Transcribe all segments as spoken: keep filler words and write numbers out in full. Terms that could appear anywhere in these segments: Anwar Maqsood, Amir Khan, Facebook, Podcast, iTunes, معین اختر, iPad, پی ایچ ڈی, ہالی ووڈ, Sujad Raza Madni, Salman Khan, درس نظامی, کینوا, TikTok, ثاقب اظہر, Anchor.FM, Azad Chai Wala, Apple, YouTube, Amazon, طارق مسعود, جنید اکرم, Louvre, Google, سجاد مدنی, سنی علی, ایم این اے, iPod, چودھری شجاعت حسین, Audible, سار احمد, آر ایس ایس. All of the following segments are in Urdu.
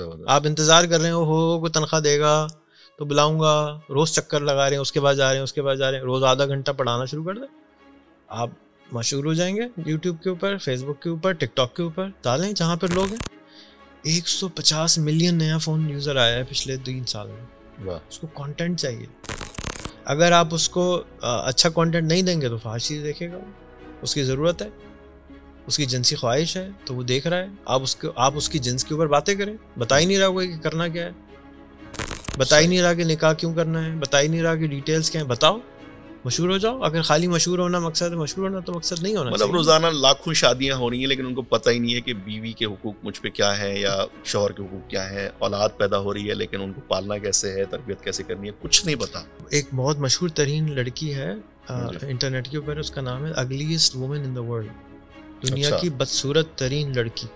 آپ انتظار کر رہے ہو ہو کو تنخواہ دے گا تو بلاؤں گا, روز چکر لگا رہے ہیں, اس کے بعد جا رہے ہیں, اس کے بعد جا رہے ہیں, روز آدھا گھنٹہ پڑھانا شروع کر دیں, آپ مشہور ہو جائیں گے یوٹیوب کے اوپر, فیس بک کے اوپر, ٹک ٹاک کے اوپر ڈالیں جہاں پر لوگ ہیں. ایک سو پچاس ملین نیا فون یوزر آیا ہے پچھلے تین سال میں. اس کو کانٹینٹ چاہیے, اگر آپ اس کو اچھا کانٹینٹ نہیں دیں گے تو فحش چیز دیکھے گا. اس کی ضرورت ہے, اس کی جنسی خواہش ہے تو وہ دیکھ رہا ہے. آپ اس کے آپ اس کی جنس کے اوپر باتیں کریں, بتا ہی نہیں رہا ہوگا کہ کرنا کیا ہے, بتا ہی نہیں رہا کہ نکاح کیوں کرنا ہے, بتا ہی نہیں رہا کہ ڈیٹیلز کیا ہیں. بتاؤ, مشہور ہو جاؤ. اگر خالی مشہور ہونا مقصد ہے, مشہور ہونا تو مقصد نہیں ہونا. مطلب روزانہ لاکھوں شادیاں ہو رہی ہیں لیکن ان کو پتہ ہی نہیں ہے کہ بیوی کے حقوق مجھ پہ کیا ہیں یا شوہر کے حقوق کیا ہیں. اولاد پیدا ہو رہی ہے لیکن ان کو پالنا کیسے ہے, تربیت کیسے کرنی ہے, کچھ نہیں پتہ. ایک بہت مشہور ترین لڑکی ہے انٹرنیٹ کے اوپر, اس کا نام ہے ugliest woman in the world, دنیا کی بدصورت ترین لڑکی,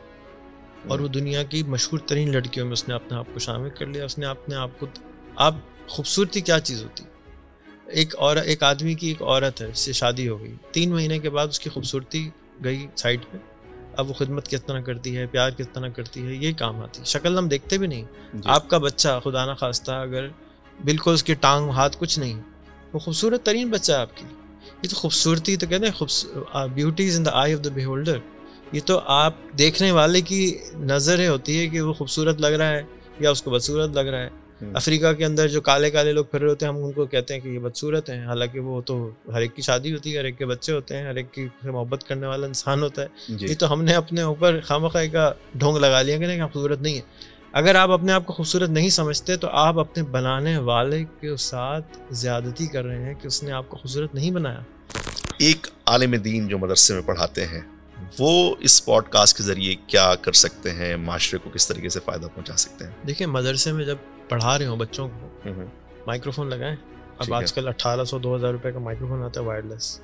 اور وہ دنیا کی مشہور ترین لڑکیوں میں اس نے اپنے آپ کو شامل کر لیا. اس نے اپنے آپ کو, آپ خوبصورتی کیا چیز ہوتی. ایک اور ایک آدمی کی ایک عورت ہے, اس سے شادی ہو گئی, تین مہینے کے بعد اس کی خوبصورتی گئی سائڈ پہ. اب وہ خدمت کس طرح کرتی ہے, پیار کس طرح کرتی ہے, یہ کام آتی. شکل ہم دیکھتے بھی نہیں. آپ کا بچہ خدا نہ خواستہ اگر بالکل اس کے ٹانگ ہاتھ کچھ نہیں, وہ خوبصورت ترین بچہ ہے آپ کی. یہ تو خوبصورتی تو کہتے ہیں beauty is in the eye of دا بیہولڈر. یہ تو آپ دیکھنے والے کی نظر ہوتی ہے کہ وہ خوبصورت لگ رہا ہے یا اس کو بدصورت لگ رہا ہے. افریقہ کے اندر جو کالے کالے لوگ پھر رہے ہوتے ہیں, ہم ان کو کہتے ہیں کہ یہ بدصورت ہیں, حالانکہ وہ تو ہر ایک کی شادی ہوتی ہے, ہر ایک کے بچے ہوتے ہیں, ہر ایک کی محبت کرنے والا انسان ہوتا ہے. یہ تو ہم نے اپنے اوپر خامخواہ کا ڈھونگ لگا لیا کہ نہیں خوبصورت نہیں ہے. اگر آپ اپنے آپ کو خوبصورت نہیں سمجھتے تو آپ اپنے بنانے والے کے ساتھ زیادتی کر رہے ہیں کہ اس نے آپ کو خوبصورت نہیں بنایا. ایک عالم دین جو مدرسے میں پڑھاتے ہیں, وہ اس پوڈ کاسٹ کے ذریعے کیا کر سکتے ہیں, معاشرے کو کس طریقے سے فائدہ پہنچا سکتے ہیں؟ دیکھیں, مدرسے میں جب پڑھا رہے ہوں بچوں کو, مائکرو فون لگائیں. اب آج کل اٹھارہ سو دو ہزار روپے کا مائکرو فون آتا ہے وائرلیس.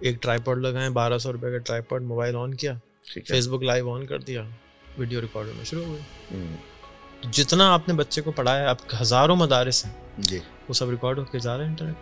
ایک ٹرائی پاڈ لگائیں, بارہ سو روپے کا ٹرائی پاڈ. موبائل آن کیا, فیس بک لائیو آن کر دیا, ویڈیو ریکارڈ ہونا شروع ہو گئی. جتنا آپ نے بچے کو پڑھایا ہے, آپ ہزاروں مدارس ہیں, جی وہ سب ریکارڈ ہو کے جا رہے ہیں internet.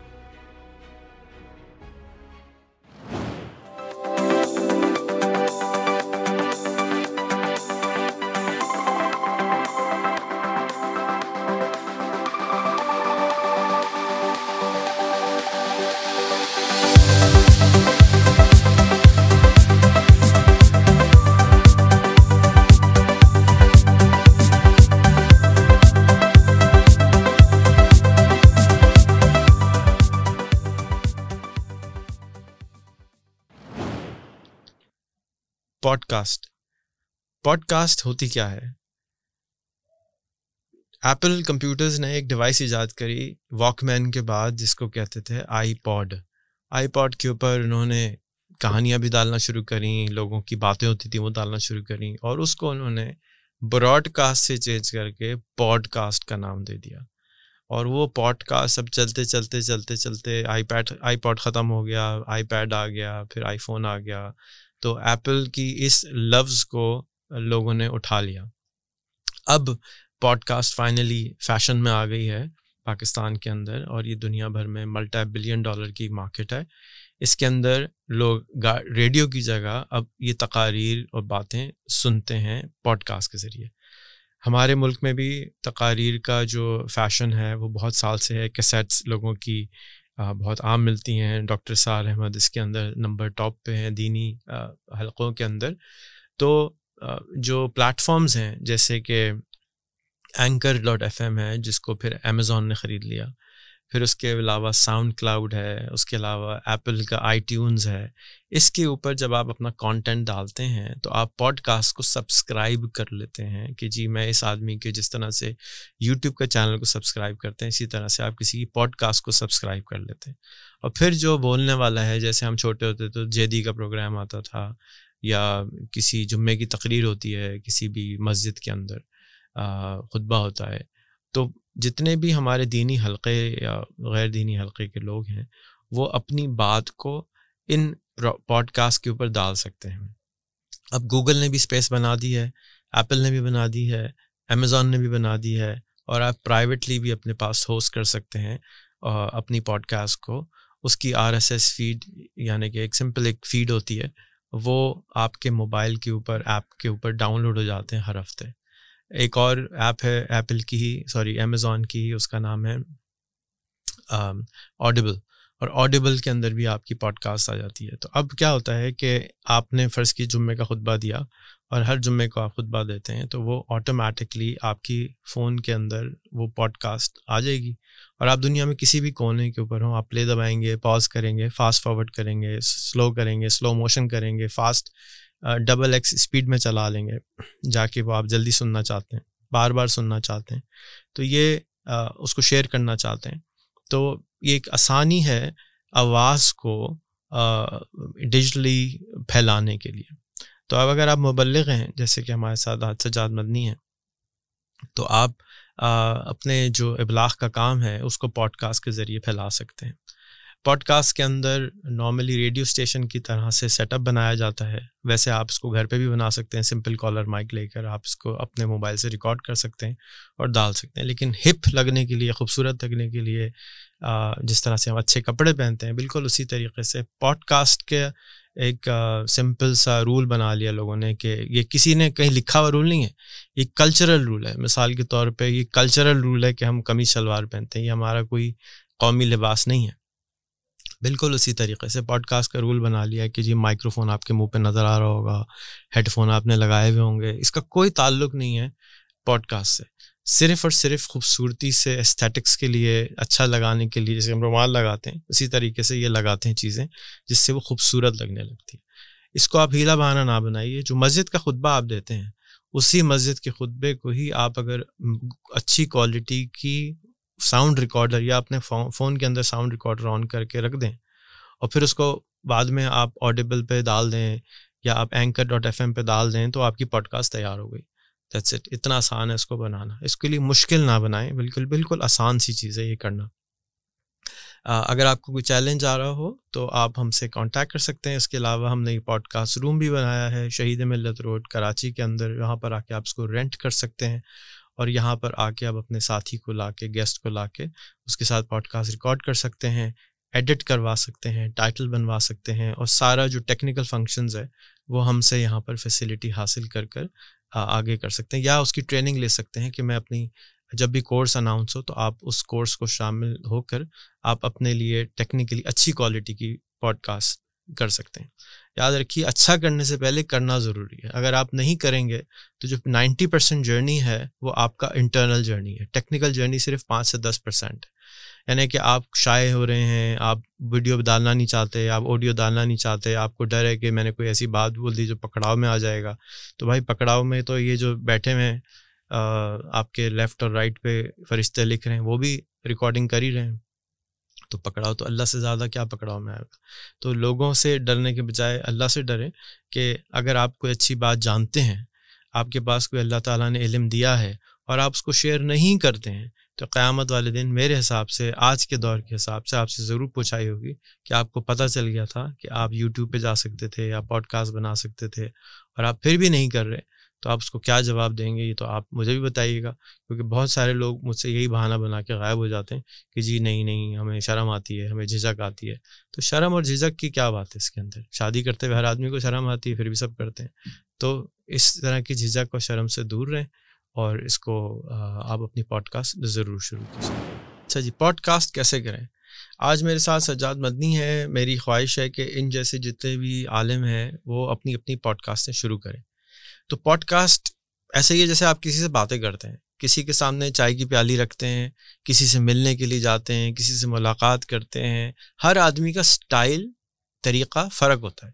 Podcast podcast ہوتی کیا ہے؟ ایپل کمپیوٹرز نے ایک ڈیوائس ایجاد کری واک مین کے بعد, جس کو کہتے تھے آئی پوڈ. آئی پوڈ کے اوپر انہوں نے کہانیاں بھی ڈالنا شروع کریں, لوگوں کی باتیں ہوتی تھیں وہ ڈالنا شروع کریں, اور اس کو انہوں نے براڈ کاسٹ سے چینج کر کے پوڈ کاسٹ کا نام دے دیا. اور وہ پوڈ کاسٹ سب چلتے چلتے چلتے چلتے آئی پیڈ آئی پوڈ ختم ہو گیا, آئی پیڈ آ گیا, پھر آئی فون آ گیا. تو ایپل کی اس لفظ کو لوگوں نے اٹھا لیا. اب پوڈ کاسٹ فائنلی فیشن میں آ گئی ہے پاکستان کے اندر, اور یہ دنیا بھر میں ملٹی بلین ڈالر کی مارکیٹ ہے. اس کے اندر لوگ ریڈیو کی جگہ اب یہ تقاریر اور باتیں سنتے ہیں پوڈ کاسٹ کے ذریعے. ہمارے ملک میں بھی تقاریر کا جو فیشن ہے وہ بہت سال سے ہے. کیسیٹس لوگوں کی بہت عام ملتی ہیں. ڈاکٹر سار احمد اس کے اندر نمبر ٹاپ پہ ہیں دینی حلقوں کے اندر. تو جو پلیٹ فارمز ہیں جیسے کہ اینکر ڈاٹ ایف ایم ہے, جس کو پھر امیزون نے خرید لیا, پھر اس کے علاوہ ساؤنڈ کلاؤڈ ہے, اس کے علاوہ ایپل کا آئی ٹیونز ہے, اس کے اوپر جب آپ اپنا کانٹینٹ ڈالتے ہیں تو آپ پوڈ کاسٹ کو سبسکرائب کر لیتے ہیں کہ جی میں اس آدمی کے, جس طرح سے یوٹیوب کا چینل کو سبسکرائب کرتے ہیں, اسی طرح سے آپ کسی کی پوڈ کاسٹ کو سبسکرائب کر لیتے ہیں. اور پھر جو بولنے والا ہے, جیسے ہم چھوٹے ہوتے تو جیدی کا پروگرام آتا تھا, یا کسی جمعے کی تقریر ہوتی ہے کسی بھی مسجد کے اندر, خطبہ ہوتا ہے, تو جتنے بھی ہمارے دینی حلقے یا غیر دینی حلقے کے لوگ ہیں وہ اپنی بات کو ان پوڈ کاسٹ کے اوپر ڈال سکتے ہیں. اب گوگل نے بھی اسپیس بنا دی ہے, ایپل نے بھی بنا دی ہے, امیزون نے بھی بنا دی ہے, اور آپ پرائیویٹلی بھی اپنے پاس ہوسٹ کر سکتے ہیں اپنی پوڈ کاسٹ کو. اس کی آر ایس ایس فیڈ, یعنی کہ ایک سمپل ایک فیڈ ہوتی ہے, وہ آپ کے موبائل کے اوپر, ایپ کے اوپر ڈاؤن لوڈ ہو جاتے ہیں ہر ہفتے. ایک اور ایپ ہے ایپل کی ہی سوری امیزون کی ہی، اس کا نام ہے آڈیبل، اور آڈیبل کے اندر بھی آپ کی پوڈ کاسٹ آ جاتی ہے. تو اب کیا ہوتا ہے کہ آپ نے فرض کی جمعے کا خطبہ دیا اور ہر جمعے کو آپ خطبہ دیتے ہیں تو وہ آٹومیٹکلی آپ کی فون کے اندر وہ پوڈ کاسٹ آ جائے گی، اور آپ دنیا میں کسی بھی کونے کے اوپر ہوں، آپ پلے دبائیں گے، پاز کریں گے، فاسٹ فارورڈ کریں گے، سلو کریں گے، سلو موشن کریں گے، فاسٹ ڈبل ایکس اسپیڈ میں چلا لیں گے جا کے وہ آپ جلدی سننا چاہتے ہیں، بار بار سننا چاہتے ہیں، تو یہ اس کو شیئر کرنا چاہتے ہیں. تو یہ ایک آسانی ہے آواز کو ڈیجیٹلی پھیلانے کے لیے. تو اب اگر آپ مبلغ ہیں جیسے کہ ہمارے ساتھ سجاد مدنی ہیں، تو آپ اپنے جو ابلاغ کا کام ہے اس کو پوڈ کاسٹ کے ذریعے پھیلا سکتے ہیں. پوڈ کاسٹ کے اندر نارملی ریڈیو اسٹیشن کی طرح سے سیٹ اپ بنایا جاتا ہے، ویسے آپ اس کو گھر پہ بھی بنا سکتے ہیں، سمپل کالر مائک لے کر آپ اس کو اپنے موبائل سے ریکارڈ کر سکتے ہیں اور ڈال سکتے ہیں. لیکن ہپ لگنے کے لیے، خوبصورت لگنے کے لیے، جس طرح سے ہم اچھے کپڑے پہنتے ہیں، بالکل اسی طریقے سے پوڈ کاسٹ کے ایک سمپل سا رول بنا لیا لوگوں نے کہ یہ کسی نے کہیں لکھا ہوا رول نہیں ہے، یہ کلچرل رول ہے. مثال کے طور پہ یہ کلچرل رول ہے کہ ہم قمیص شلوار پہنتے ہیں، یہ ہمارا کوئی قومی لباس نہیں ہے. بالکل اسی طریقے سے پوڈ کاسٹ کا رول بنا لیا کہ جی مائیکرو فون آپ کے منہ پہ نظر آ رہا ہوگا، ہیڈ فون آپ نے لگائے ہوئے ہوں گے، اس کا کوئی تعلق نہیں ہے پوڈ کاسٹ سے. صرف اور صرف خوبصورتی سے، ایستھیٹکس کے لیے، اچھا لگانے کے لیے، جیسے ہم رومال لگاتے ہیں اسی طریقے سے یہ لگاتے ہیں چیزیں جس سے وہ خوبصورت لگنے لگتی ہے. اس کو آپ ہیلا بہانہ نہ بنائیے. جو مسجد کا خطبہ آپ دیتے ہیں، اسی مسجد کے خطبے کو ہی آپ اگر اچھی کوالٹی کی ساؤنڈ ریکارڈر یا اپنے فون کے اندر ساؤنڈ ریکارڈر آن کر کے رکھ دیں اور پھر اس کو بعد میں آپ آڈیبل پہ ڈال دیں یا آپ اینکر ڈاٹ ایف ایم پہ ڈال دیں تو آپ کی پوڈ کاسٹ تیار ہو گئی. That's it. اتنا آسان ہے اس کو بنانا. اس کے لیے مشکل نہ بنائیں، بالکل بالکل آسان سی چیز ہے یہ کرنا. آ, اگر آپ کو کوئی چیلنج آ رہا ہو تو آپ ہم سے کانٹیکٹ کر سکتے ہیں. اس کے علاوہ ہم نے یہ پوڈ کاسٹ روم بھی بنایا ہے شہید ملت روڈ کراچی کے اندر، وہاں پر آ کے آپ اس کو رینٹ کر سکتے ہیں اور یہاں پر آ کے آپ اپنے ساتھی کو لا کے، گیسٹ کو لا کے اس کے ساتھ پوڈ کاسٹ ریکارڈ کر سکتے ہیں، ایڈٹ کروا سکتے ہیں، ٹائٹل بنوا سکتے ہیں، اور سارا جو ٹیکنیکل فنکشنز ہے وہ ہم سے یہاں پر فیسیلیٹی حاصل کر کر آگے کر سکتے ہیں، یا اس کی ٹریننگ لے سکتے ہیں کہ میں اپنی جب بھی کورس اناؤنس ہو تو آپ اس کورس کو شامل ہو کر آپ اپنے لیے ٹیکنیکلی اچھی کوالٹی کی پوڈ کاسٹ کر سکتے ہیں. یاد رکھیے، اچھا کرنے سے پہلے کرنا ضروری ہے. اگر آپ نہیں کریں گے تو جو نائنٹی پرسینٹ جرنی ہے وہ آپ کا انٹرنل جرنی ہے، ٹیکنیکل جرنی صرف پانچ سے دس پرسینٹ ہے. یعنی کہ آپ شائع ہو رہے ہیں، آپ ویڈیو ڈالنا نہیں چاہتے، آپ آڈیو ڈالنا نہیں چاہتے، آپ کو ڈر ہے کہ میں نے کوئی ایسی بات بول دی جو پکڑاؤ میں آ جائے گا. تو بھائی پکڑاؤ میں تو یہ جو بیٹھے ہوئے ہیں آپ کے لیفٹ اور رائٹ پہ فرشتے لکھ رہے ہیں، وہ بھی ریکارڈنگ کر ہی رہے ہیں. تو پکڑاؤ تو اللہ سے زیادہ کیا پکڑاؤ میں آئے گا. تو لوگوں سے ڈرنے کے بجائے اللہ سے ڈریں کہ اگر آپ کوئی اچھی بات جانتے ہیں، آپ کے پاس کوئی اللہ تعالیٰ نے علم دیا ہے اور آپ اس کو شیئر نہیں کرتے ہیں، تو قیامت والے دن میرے حساب سے، آج کے دور کے حساب سے، آپ سے ضرور پوچھائی ہوگی کہ آپ کو پتہ چل گیا تھا کہ آپ یوٹیوب پہ جا سکتے تھے یا پوڈ کاسٹ بنا سکتے تھے اور آپ پھر بھی نہیں کر رہے، تو آپ اس کو کیا جواب دیں گے؟ یہ تو آپ مجھے بھی بتائیے گا، کیونکہ بہت سارے لوگ مجھ سے یہی بہانہ بنا کے غائب ہو جاتے ہیں کہ جی نہیں نہیں ہمیں شرم آتی ہے، ہمیں جھجک آتی ہے. تو شرم اور جھجک کی کیا بات ہے اس کے اندر؟ شادی کرتے ہوئے ہر آدمی کو شرم آتی ہے، پھر بھی سب کرتے ہیں. تو اس طرح کی جھجک اور شرم سے دور رہیں اور اس کو آپ اپنی پوڈ کاسٹ ضرور شروع کریں. اچھا جی، پوڈ کاسٹ کیسے کریں؟ آج میرے ساتھ سجاد مدنی ہے. میری خواہش ہے کہ ان جیسے جتنے بھی عالم ہیں وہ اپنی اپنی پوڈ کاسٹیں شروع کریں. تو پوڈ کاسٹ ایسے ہی ہے جیسے آپ کسی سے باتیں کرتے ہیں، کسی کے سامنے چائے کی پیالی رکھتے ہیں، کسی سے ملنے کے لیے جاتے ہیں، کسی سے ملاقات کرتے ہیں. ہر آدمی کا سٹائل، طریقہ فرق ہوتا ہے.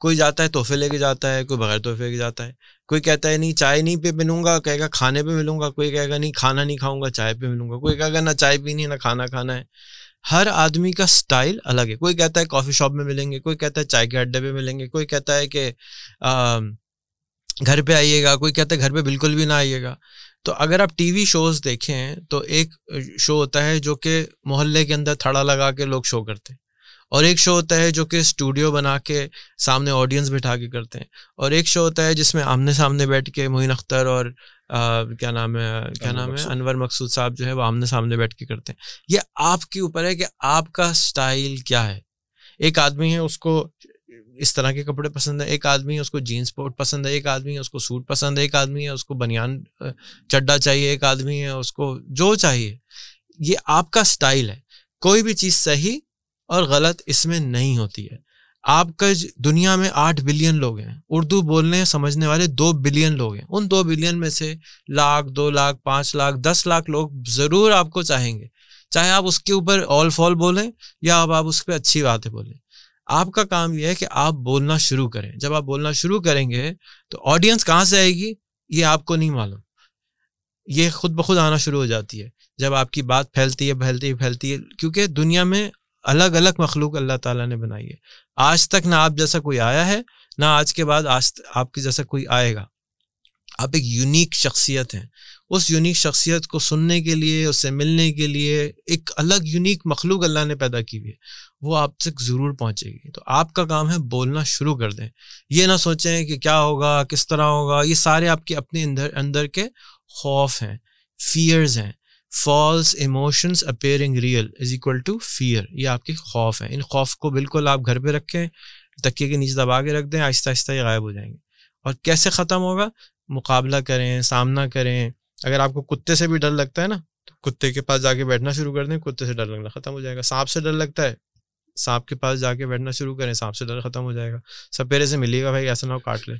کوئی جاتا ہے تحفے لے کے جاتا ہے، کوئی بغیر تحفے کے جاتا ہے. کوئی کہتا ہے نہیں چائے نہیں پہ ملوں گا، کہے گا کھانے پہ ملوں گا. کوئی کہے گا نہیں کھانا نہیں کھاؤں گا، چائے پہ ملوں گا. کوئی کہے گا نہ چائے پینی ہے نہ کھانا کھانا ہے. ہر آدمی کا سٹائل الگ ہے. کوئی کہتا ہے کافی شاپ میں ملیں گے، کوئی کہتا ہے چائے کے اڈے پہ ملیں گے، کوئی کہتا ہے کہ گھر پہ آئیے گا، کوئی کہتا ہے گھر پہ بالکل بھی نہ آئیے گا. تو اگر آپ ٹی وی شوز دیکھیں تو ایک شو ہوتا ہے جو کہ محلے کے اندر تھڑا لگا کے لوگ شو کرتے ہیں، اور ایک شو ہوتا ہے جو کہ اسٹوڈیو بنا کے سامنے آڈینس بٹھا کے کرتے ہیں، اور ایک شو ہوتا ہے جس میں آمنے سامنے بیٹھ کے معین اختر اور کیا نام ہے کیا نام ہے انور مقصود صاحب جو ہے وہ آمنے سامنے بیٹھ کے کرتے ہیں. یہ آپ کے اوپر ہے کہ آپ کا اسٹائل کیا ہے. ایک آدمی ہے اس کو اس طرح کے کپڑے پسند ہیں، ایک آدمی ہے اس کو جینس کوٹ پسند ہے، ایک آدمی ہے اس کو سوٹ پسند ہے، ایک آدمی ہے اس کو بنیان چڈا چاہیے، ایک آدمی ہے اس کو جو چاہیے. یہ آپ کا سٹائل ہے. کوئی بھی چیز صحیح اور غلط اس میں نہیں ہوتی ہے. آپ کا دنیا میں آٹھ بلین لوگ ہیں، اردو بولنے سمجھنے والے دو بلین لوگ ہیں. ان دو بلین میں سے لاکھ، دو لاکھ، پانچ لاکھ، دس لاکھ لوگ ضرور آپ کو چاہیں گے، چاہے آپ اس کے اوپر آل فال بولیں یا اب آپ اس پہ اچھی باتیں بولیں. آپ کا کام یہ ہے کہ آپ بولنا شروع کریں. جب آپ بولنا شروع کریں گے تو آڈینس کہاں سے آئے گی یہ آپ کو نہیں معلوم، یہ خود بخود آنا شروع ہو جاتی ہے جب آپ کی بات پھیلتی ہے پھیلتی ہے پھیلتی ہے. کیونکہ دنیا میں الگ الگ مخلوق اللہ تعالیٰ نے بنائی ہے، آج تک نہ آپ جیسا کوئی آیا ہے نہ آج کے بعد آج آپ کی جیسا کوئی آئے گا. آپ ایک یونیک شخصیت ہیں. اس یونیک شخصیت کو سننے کے لیے، اس سے ملنے کے لیے ایک الگ یونیک مخلوق اللہ نے پیدا کی ہوئی ہے، وہ آپ تک ضرور پہنچے گی. تو آپ کا کام ہے بولنا شروع کر دیں. یہ نہ سوچیں کہ کیا ہوگا، کس طرح ہوگا. یہ سارے آپ کے اپنے اندر اندر کے خوف ہیں، فیئرز ہیں. False emotions appearing real is equal to fear. یہ آپ کے خوف ہیں. ان خوف کو بالکل آپ گھر پہ رکھیں، تکیے کے نیچے دبا کے رکھ دیں، آہستہ آہستہ یہ غائب ہو جائیں گے. اور کیسے ختم ہوگا؟ مقابلہ کریں، سامنا کریں. اگر آپ کو کتے سے بھی ڈر لگتا ہے نا تو کتے کے پاس جا کے بیٹھنا شروع کر دیں، کتے سے ڈر لگنا ختم ہو جائے گا. سانپ سے ڈر لگتا ہے، سانپ کے پاس جا کے بیٹھنا شروع کریں، سانپ سے ڈر ختم ہو جائے گا. سپیرے سے ملیے گا بھائی، ایسا نہ ہو کاٹ لے.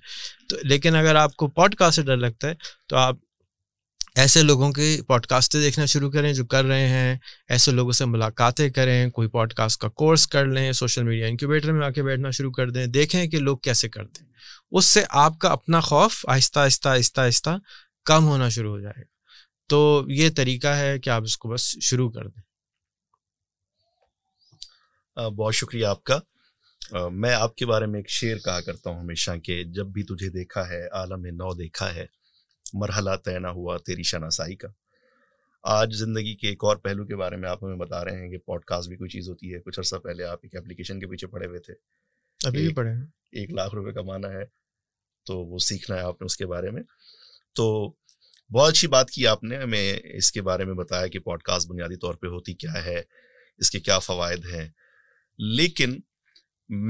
تو لیکن اگر آپ کو پوڈ کاسٹ سے ڈر لگتا ہے تو آپ ایسے لوگوں کے پوڈ کاسٹیں دیکھنا شروع کریں جو کر رہے ہیں، ایسے لوگوں سے ملاقاتیں کریں، کوئی پوڈ کاسٹ کا کورس کر لیں، سوشل میڈیا انکیوبیٹر میں آ کے بیٹھنا شروع کر دیں، دیکھیں کہ لوگ کیسے کرتے ہیں. اس سے آپ کا اپنا خوف آہستہ آہستہ آہستہ آہستہ کم ہونا شروع ہو جائے گا. تو یہ طریقہ ہے کہ آپ اس کو بس شروع کر دیں. بہت شکریہ آپ کا. میں آپ کے بارے میں ایک شعر کہا کرتا ہوں ہمیشہ کہ جب بھی تجھے دیکھا ہے عالم نو دیکھا ہے، مرحلہ طے نہ ہوا تیری شناسائی کا. آج زندگی کے ایک اور پہلو کے بارے میں آپ ہمیں بتا رہے ہیں کہ پوڈ کاسٹ بھی کوئی چیز ہوتی ہے. کچھ عرصہ پہلے آپ ایک ایپلیکیشن کے پیچھے پڑے ہوئے تھے، ابھی بھی پڑے ہیں، ایک لاکھ روپے کمانا ہے تو وہ سیکھنا ہے آپ نے اس کے بارے میں. تو بہت اچھی بات کی آپ نے، ہمیں اس کے بارے میں بتایا کہ پوڈ کاسٹ بنیادی طور پہ ہوتی کیا ہے، اس کے کیا فوائد ہیں. لیکن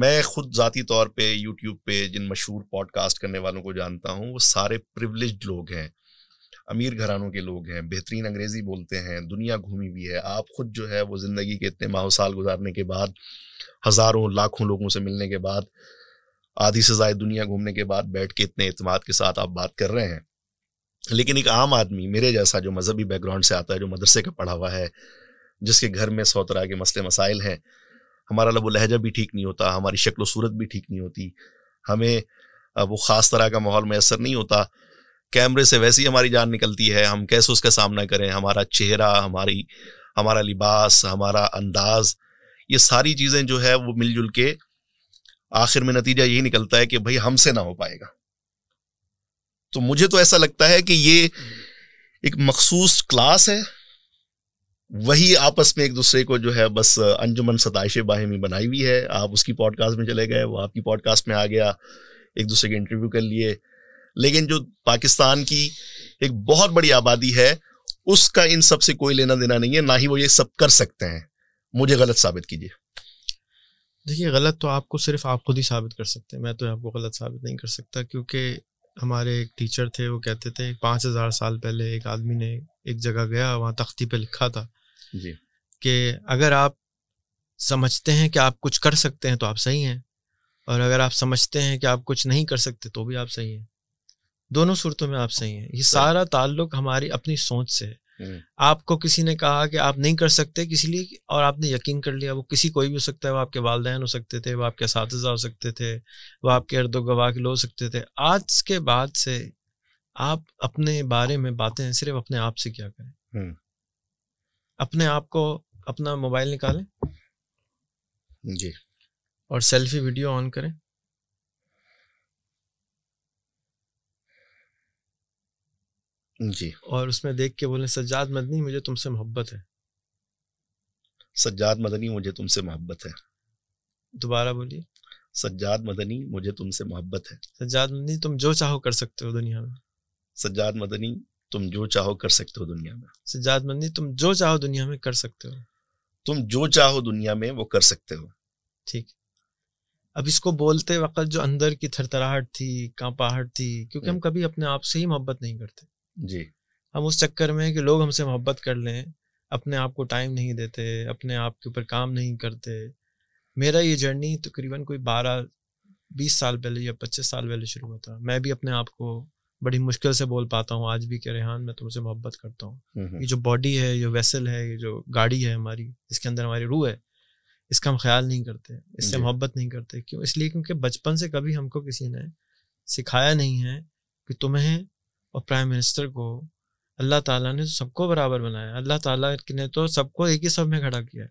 میں خود ذاتی طور پہ یوٹیوب پہ جن مشہور پوڈ کاسٹ کرنے والوں کو جانتا ہوں وہ سارے پریولیجڈ لوگ ہیں، امیر گھرانوں کے لوگ ہیں، بہترین انگریزی بولتے ہیں، دنیا گھومی ہوئی ہے. آپ خود جو ہے وہ زندگی کے اتنے ماہ و سال گزارنے کے بعد، ہزاروں لاکھوں لوگوں سے ملنے کے بعد، آدھی سے زائد دنیا گھومنے کے بعد بیٹھ کے اتنے اعتماد کے ساتھ آپ بات کر رہے ہیں. لیکن ایک عام آدمی میرے جیسا جو مذہبی بیک گراؤنڈ سے آتا ہے، جو مدرسے کا پڑھا ہوا ہے، جس کے گھر میں سو طرح کے مسئلے مسائل ہیں، ہمارا لب و لہجہ بھی ٹھیک نہیں ہوتا، ہماری شکل و صورت بھی ٹھیک نہیں ہوتی، ہمیں وہ خاص طرح کا ماحول میسر نہیں ہوتا، کیمرے سے ویسی ہماری جان نکلتی ہے، ہم کیسے اس کا سامنا کریں. ہمارا چہرہ، ہماری ہمارا لباس، ہمارا انداز، یہ ساری چیزیں جو ہے وہ مل جل کے آخر میں نتیجہ یہی نکلتا ہے کہ بھائی ہم سے نہ ہو پائے گا. تو مجھے تو ایسا لگتا ہے کہ یہ ایک مخصوص کلاس ہے، وہی آپس میں ایک دوسرے کو جو ہے بس انجمن ستائش باہمی بنائی ہوئی ہے. آپ اس کی پوڈ کاسٹ میں چلے گئے، وہ آپ کی پوڈ کاسٹ میں آ گیا، ایک دوسرے کے انٹرویو کر لیے. لیکن جو پاکستان کی ایک بہت بڑی آبادی ہے اس کا ان سب سے کوئی لینا دینا نہیں ہے، نہ ہی وہ یہ سب کر سکتے ہیں. مجھے غلط ثابت کیجیے. دیکھیے غلط تو آپ کو صرف آپ خود ہی ثابت کر سکتے ہیں، میں تو آپ کو غلط ثابت نہیں کر سکتا. کیونکہ ہمارے ایک ٹیچر تھے، وہ کہتے تھے پانچ ہزار سال پہلے ایک آدمی نے ایک جگہ گیا، وہاں تختی پہ لکھا تھا جی کہ اگر آپ سمجھتے ہیں کہ آپ کچھ کر سکتے ہیں تو آپ صحیح ہیں، اور اگر آپ سمجھتے ہیں کہ آپ کچھ نہیں کر سکتے تو بھی آپ صحیح ہیں. دونوں صورتوں میں آپ صحیح ہیں. یہ سارا تعلق ہماری اپنی سوچ سے ہے. آپ کو کسی نے کہا کہ آپ نہیں کر سکتے کسی لیے، اور آپ نے یقین کر لیا. وہ کسی کوئی بھی ہو سکتا ہے، وہ آپ کے والدین ہو سکتے تھے، وہ آپ کے اساتذہ ہو سکتے تھے، وہ آپ کے ارد و گواہ کے لوگ ہو سکتے تھے. آج کے بعد سے آپ اپنے بارے میں باتیں صرف اپنے آپ سے کیا کریں. اپنے آپ کو اپنا موبائل نکالیں جی اور سیلفی ویڈیو آن کریں. جی اور اس میں دیکھ کے بولیں سجاد مدنی مجھے تم سے محبت ہے. سجاد مدنی مجھے تم سے محبت ہے. دوبارہ بولیے. سجاد مدنی مجھے تم سے محبت ہے. سجاد مدنی تم جو چاہو کر سکتے ہو دنیا میں. سجاد مدنی تم جو چاہو کر سکتے ہو دنیا میں. سجاد مدنی تم جو چاہو دنیا میں کر سکتے ہو. تم جو چاہو دنیا میں وہ کر سکتے ہو. ٹھیک. اب اس کو بولتے وقت جو اندر کی تھر تھراہٹ تھی، کانپاہٹ تھی، کیونکہ ہم کبھی اپنے آپ سے ہی محبت نہیں کرتے جی. ہم اس چکر میں کہ لوگ ہم سے محبت کر لیں اپنے آپ کو ٹائم نہیں دیتے، اپنے آپ کے اوپر کام نہیں کرتے. میرا یہ جرنی تقریباً کوئی بارہ بیس سال پہلے یا پچیس سال پہلے شروع ہوا تھا. میں بھی اپنے آپ کو بڑی مشکل سے بول پاتا ہوں آج بھی کہ ریحان میں تم سے محبت کرتا ہوں. یہ جو باڈی ہے، یہ ویسل ہے، یہ جو گاڑی ہے ہماری، اس کے اندر ہماری روح ہے، اس کا ہم خیال نہیں کرتے، اس سے محبت نہیں کرتے. کیوں؟ اس لیے کیونکہ بچپن سے کبھی ہم کو کسی نے سکھایا نہیں ہے کہ تمہیں اور پرائم منسٹر کو اللہ تعالیٰ نے سب کو برابر بنایا، اللہ تعالیٰ نے تو سب کو ایک ہی سب میں کھڑا کیا ہے.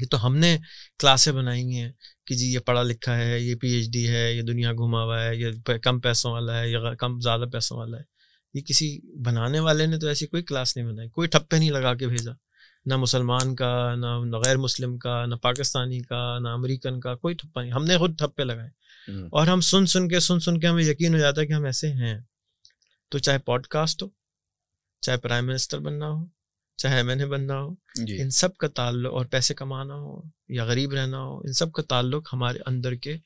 یہ تو ہم نے کلاسیں بنائی ہیں کہ جی یہ پڑھا لکھا ہے، یہ پی ایچ ڈی ہے، یہ دنیا گھما ہوا ہے، یہ کم پیسوں والا ہے، یہ کم زیادہ پیسوں والا ہے. یہ کسی بنانے والے نے تو ایسی کوئی کلاس نہیں بنائی، کوئی ٹھپے نہیں لگا کے بھیجا، نہ مسلمان کا، نہ غیر مسلم کا، نہ پاکستانی کا، نہ امریکن کا، کوئی ٹھپا نہیں. ہم نے خود ٹھپے لگائے اور ہم سن سن کے سن سن کے ہمیں یقین ہو جاتا ہے کہ ہم ایسے ہیں. تو چاہے پوڈ کاسٹ ہو، چاہے پرائم منسٹر بننا ہو، چاہے ایم این اے بننا ہو جی. ان سب کا تعلق، اور پیسے کمانا ہو یا غریب رہنا ہو، ان سب کا تعلق ہمارے اندر کے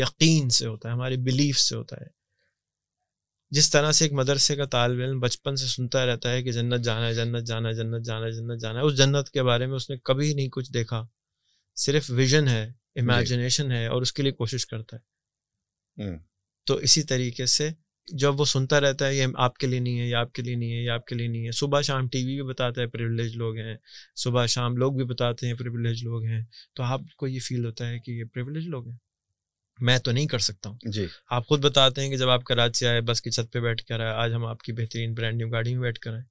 یقین سے ہوتا ہے، ہمارے بلیف سے ہوتا ہے. جس طرح سے ایک مدرسے کا طالب علم بچپن سے سنتا رہتا ہے کہ جنت جانا ہے، جنت جانا ہے، جنت جانا ہے، جنت جانا ہے، اس جنت کے بارے میں اس نے کبھی نہیں کچھ دیکھا، صرف ویژن ہے، امیجنیشن ہے، اور اس کے لیے کوشش کرتا ہے. تو اسی طریقے سے جب وہ سنتا رہتا ہے یہ آپ کے لیے نہیں ہے، یہ آپ کے لیے نہیں ہے، یہ آپ کے لیے نہیں ہے. صبح شام ٹی وی بھی بتاتا ہے پریولیج لوگ ہیں، صبح شام لوگ بھی بتاتے ہیں پریولیج لوگ ہیں. تو آپ کو یہ فیل ہوتا ہے کہ یہ پریولیج لوگ ہیں، میں تو نہیں کر سکتا ہوں جی. آپ خود بتاتے ہیں کہ جب آپ کراچی آئے بس کی چھت پہ بیٹھ کر آئے، آج ہم آپ کی بہترین برانڈ نیو گاڑی میں بیٹھ کر آئے.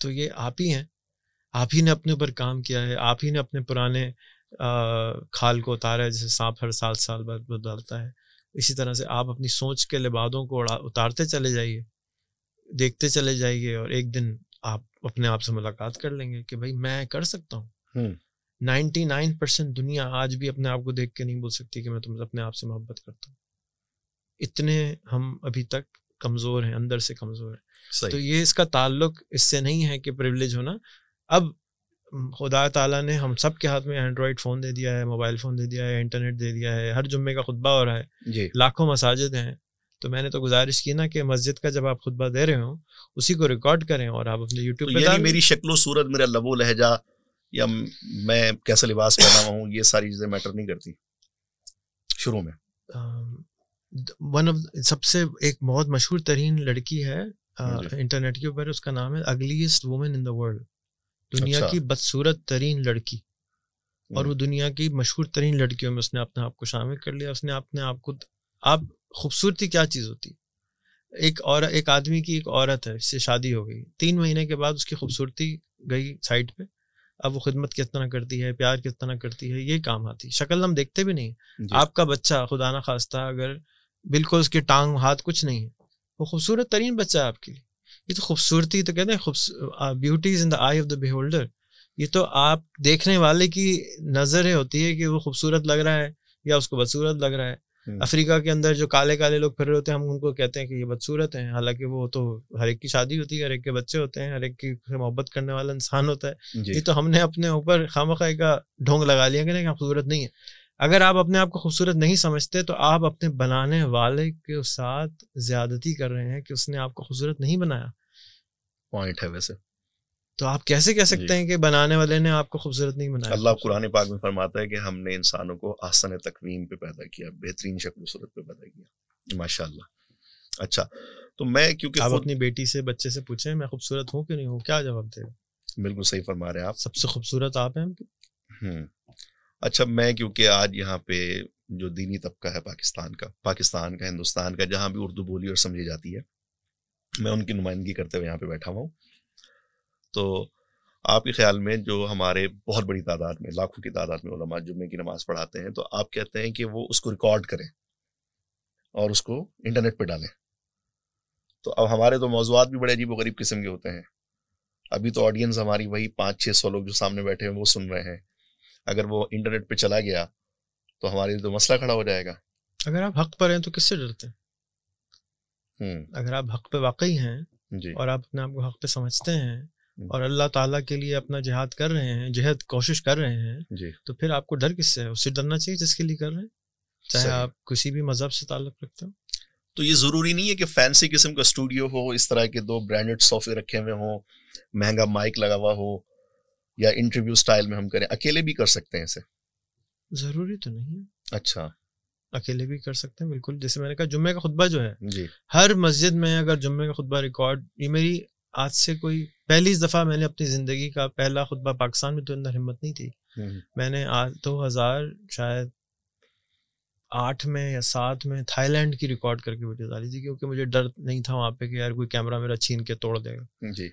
تو یہ آپ ہی ہیں، آپ ہی نے اپنے اوپر کام کیا ہے، آپ ہی نے اپنے پرانے کھال کو اتارا ہے جسے سانپ ہر سال سال بعد بدلتا ہے. اسی طرح سے آپ اپنی سوچ کے لبادوں کو اتارتے چلے جائیے، دیکھتے چلے جائیے، اور ایک دن آپ اپنے آپ سے ملاقات کر لیں گے کہ بھائی میں کر سکتا ہوں. نائنٹی نائن پرسینٹ دنیا آج بھی اپنے آپ کو دیکھ کے نہیں بول سکتی کہ میں تم اپنے آپ سے محبت کرتا ہوں. اتنے ہم ابھی تک کمزور ہیں، اندر سے کمزور ہیں. تو یہ اس کا تعلق اس سے نہیں ہے کہ پریولیج ہونا. اب خدا تعالیٰ نے ہم سب کے ہاتھ میں اینڈرائڈ فون دے دیا ہے، موبائل فون دے دیا ہے، انٹرنیٹ دے دیا ہے، ہر جمعے کا خطبہ ہو رہا ہے جی. لاکھوں مساجد ہیں. تو میں نے تو گزارش کی نا کہ مسجد کا جب آپ خطبہ دے رہے ہوں اسی کو ریکارڈ کریں اور آپ اپنے یوٹیوب پہ ڈالیں. میری شکل و صورت، میرا لب و لہجہ، یا میں کیسا لباس پہنا ہوا ہوں، یہ ساری چیزیں میٹر نہیں کرتی شروع میں. ون آف سب سے ایک بہت مشہور ترین لڑکی ہے انٹرنیٹ کے اوپر، اس کا نام ہے ugliest woman in the world, دنیا کی بدصورت ترین لڑکی. اور وہ دنیا کی مشہور ترین لڑکیوں میں اس نے اپنے آپ کو شامل کر لیا. اس نے اپنے آپ کو، آپ خوبصورتی کیا چیز ہوتی؟ ایک اور ایک آدمی کی، ایک عورت ہے، اس سے شادی ہو گئی، تین مہینے کے بعد اس کی خوبصورتی گئی سائڈ پہ. اب وہ خدمت کتنا کرتی ہے، پیار کتنا کرتی ہے، یہ کام آتی. شکل ہم دیکھتے بھی نہیں. آپ کا بچہ خدا نہ خواستہ اگر بالکل اس کے ٹانگ ہاتھ کچھ نہیں ہے، وہ خوبصورت ترین بچہ ہے آپ کے لیے. یہ تو خوبصورتی تو کہتے ہیں beauty is in the eye of the beholder. یہ تو آپ دیکھنے والے کی نظر ہوتی ہے کہ وہ خوبصورت لگ رہا ہے یا اس کو بدصورت لگ رہا ہے. افریقہ کے اندر جو کالے کالے لوگ پھر رہے ہوتے ہیں، ہم ان کو کہتے ہیں کہ یہ بدصورت ہیں، حالانکہ وہ تو ہر ایک کی شادی ہوتی ہے، ہر ایک کے بچے ہوتے ہیں، ہر ایک کی محبت کرنے والا انسان ہوتا ہے. یہ تو ہم نے اپنے اوپر خامخواہ کا ڈھونگ لگا لیا کہ ہم خوبصورت نہیں ہے. اگر آپ اپنے آپ کو خوبصورت نہیں سمجھتے تو آپ اپنے بنانے والے کے ساتھ زیادتی کر رہے ہیں کہ اس نے آپ کو خوبصورت نہیں بنایا. پوائنٹ ہے ویسے. تو آپ کیسے کہہ سکتے ہیں کہ بنانے والے نے آپ کو خوبصورت نہیں بنایا؟ اللہ قرآن پاک میں فرماتا ہے کہ ہم نے انسانوں کو احسن تقویم پہ پیدا کیا، بہترین شکل و صورت پہ پیدا کیا. ماشاء اللہ. اچھا، تو میں کیونکہ آپ اپنی بیٹی سے، بچے سے پوچھیں میں خوبصورت ہوں کہ نہیں ہوں، کیا جواب دے گا؟ بالکل صحیح فرما رہے ہیں آپ. سب سے خوبصورت آپ ہیں. ہوں. اچھا، میں کیونکہ آج یہاں پہ جو دینی طبقہ ہے پاکستان کا پاکستان کا ہندوستان کا، جہاں بھی اردو بولی اور سمجھی جاتی ہے، میں ان کی نمائندگی کرتے ہوئے یہاں پہ بیٹھا ہوا ہوں. تو آپ کے خیال میں جو ہمارے بہت بڑی تعداد میں، لاکھوں کی تعداد میں علماء جمعے کی نماز پڑھاتے ہیں، تو آپ کہتے ہیں کہ وہ اس کو ریکارڈ کریں اور اس کو انٹرنیٹ پہ ڈالیں. تو اب ہمارے تو موضوعات بھی بڑے عجیب و غریب قسم کے ہوتے ہیں. ابھی تو آڈینس ہماری وہی پانچ چھ سو لوگ جو سامنے بیٹھے ہیں وہ سن رہے ہیں. اگر وہ انٹرنیٹ پہ چلا گیا تو ہمارے لیے تو مسئلہ کھڑا ہو جائے گا. اگر آپ حق پر ہیں تو کس سے ڈرتے ہیں؟ اگر آپ حق پہ واقعی ہیں جی، اور آپ اپنے آپ کو حق پہ سمجھتے ہیں اور اللہ تعالیٰ کے لیے اپنا جہاد کر رہے ہیں، جہاد کوشش کر رہے ہیں جی، تو پھر آپ کو ڈر کس سے ہے؟ اس سے ڈرنا چاہیے جس کے لیے کر رہے ہیں. چاہے آپ کسی بھی مذہب سے تعلق رکھتے ہو. تو یہ ضروری نہیں ہے کہ فینسی قسم کا اسٹوڈیو ہو, اس طرح کے دو برانڈڈ صوفے رکھے ہوئے ہوں, مہنگا مائک لگا ہوا ہو, یا انٹرویو سٹائل میں ہم کریں. اکیلے بھی کر سکتے ہیں اسے, ضروری تو نہیں ہے. اچھا, اکیلے بھی کر سکتے ہیں بالکل. جیسے میں نے کہا جمعے کا خطبہ جو ہے جی, ہر مسجد میں اگر جمعے کا خطبہ ریکارڈ, یہ میری آج سے کوئی پہلی دفعہ میں نے اپنی زندگی کا پہلا خطبہ, پاکستان میں تو اندر ہمت نہیں تھی, میں نے آج دو ہزار شاید آٹھ میں یا سات میں تھائی لینڈ کی ریکارڈ کر کے ویڈیو ڈالی تھی, کیونکہ مجھے ڈر نہیں تھا وہاں پہ کہ یار کوئی کیمرہ میرا چھین کے توڑ دے گا. جی,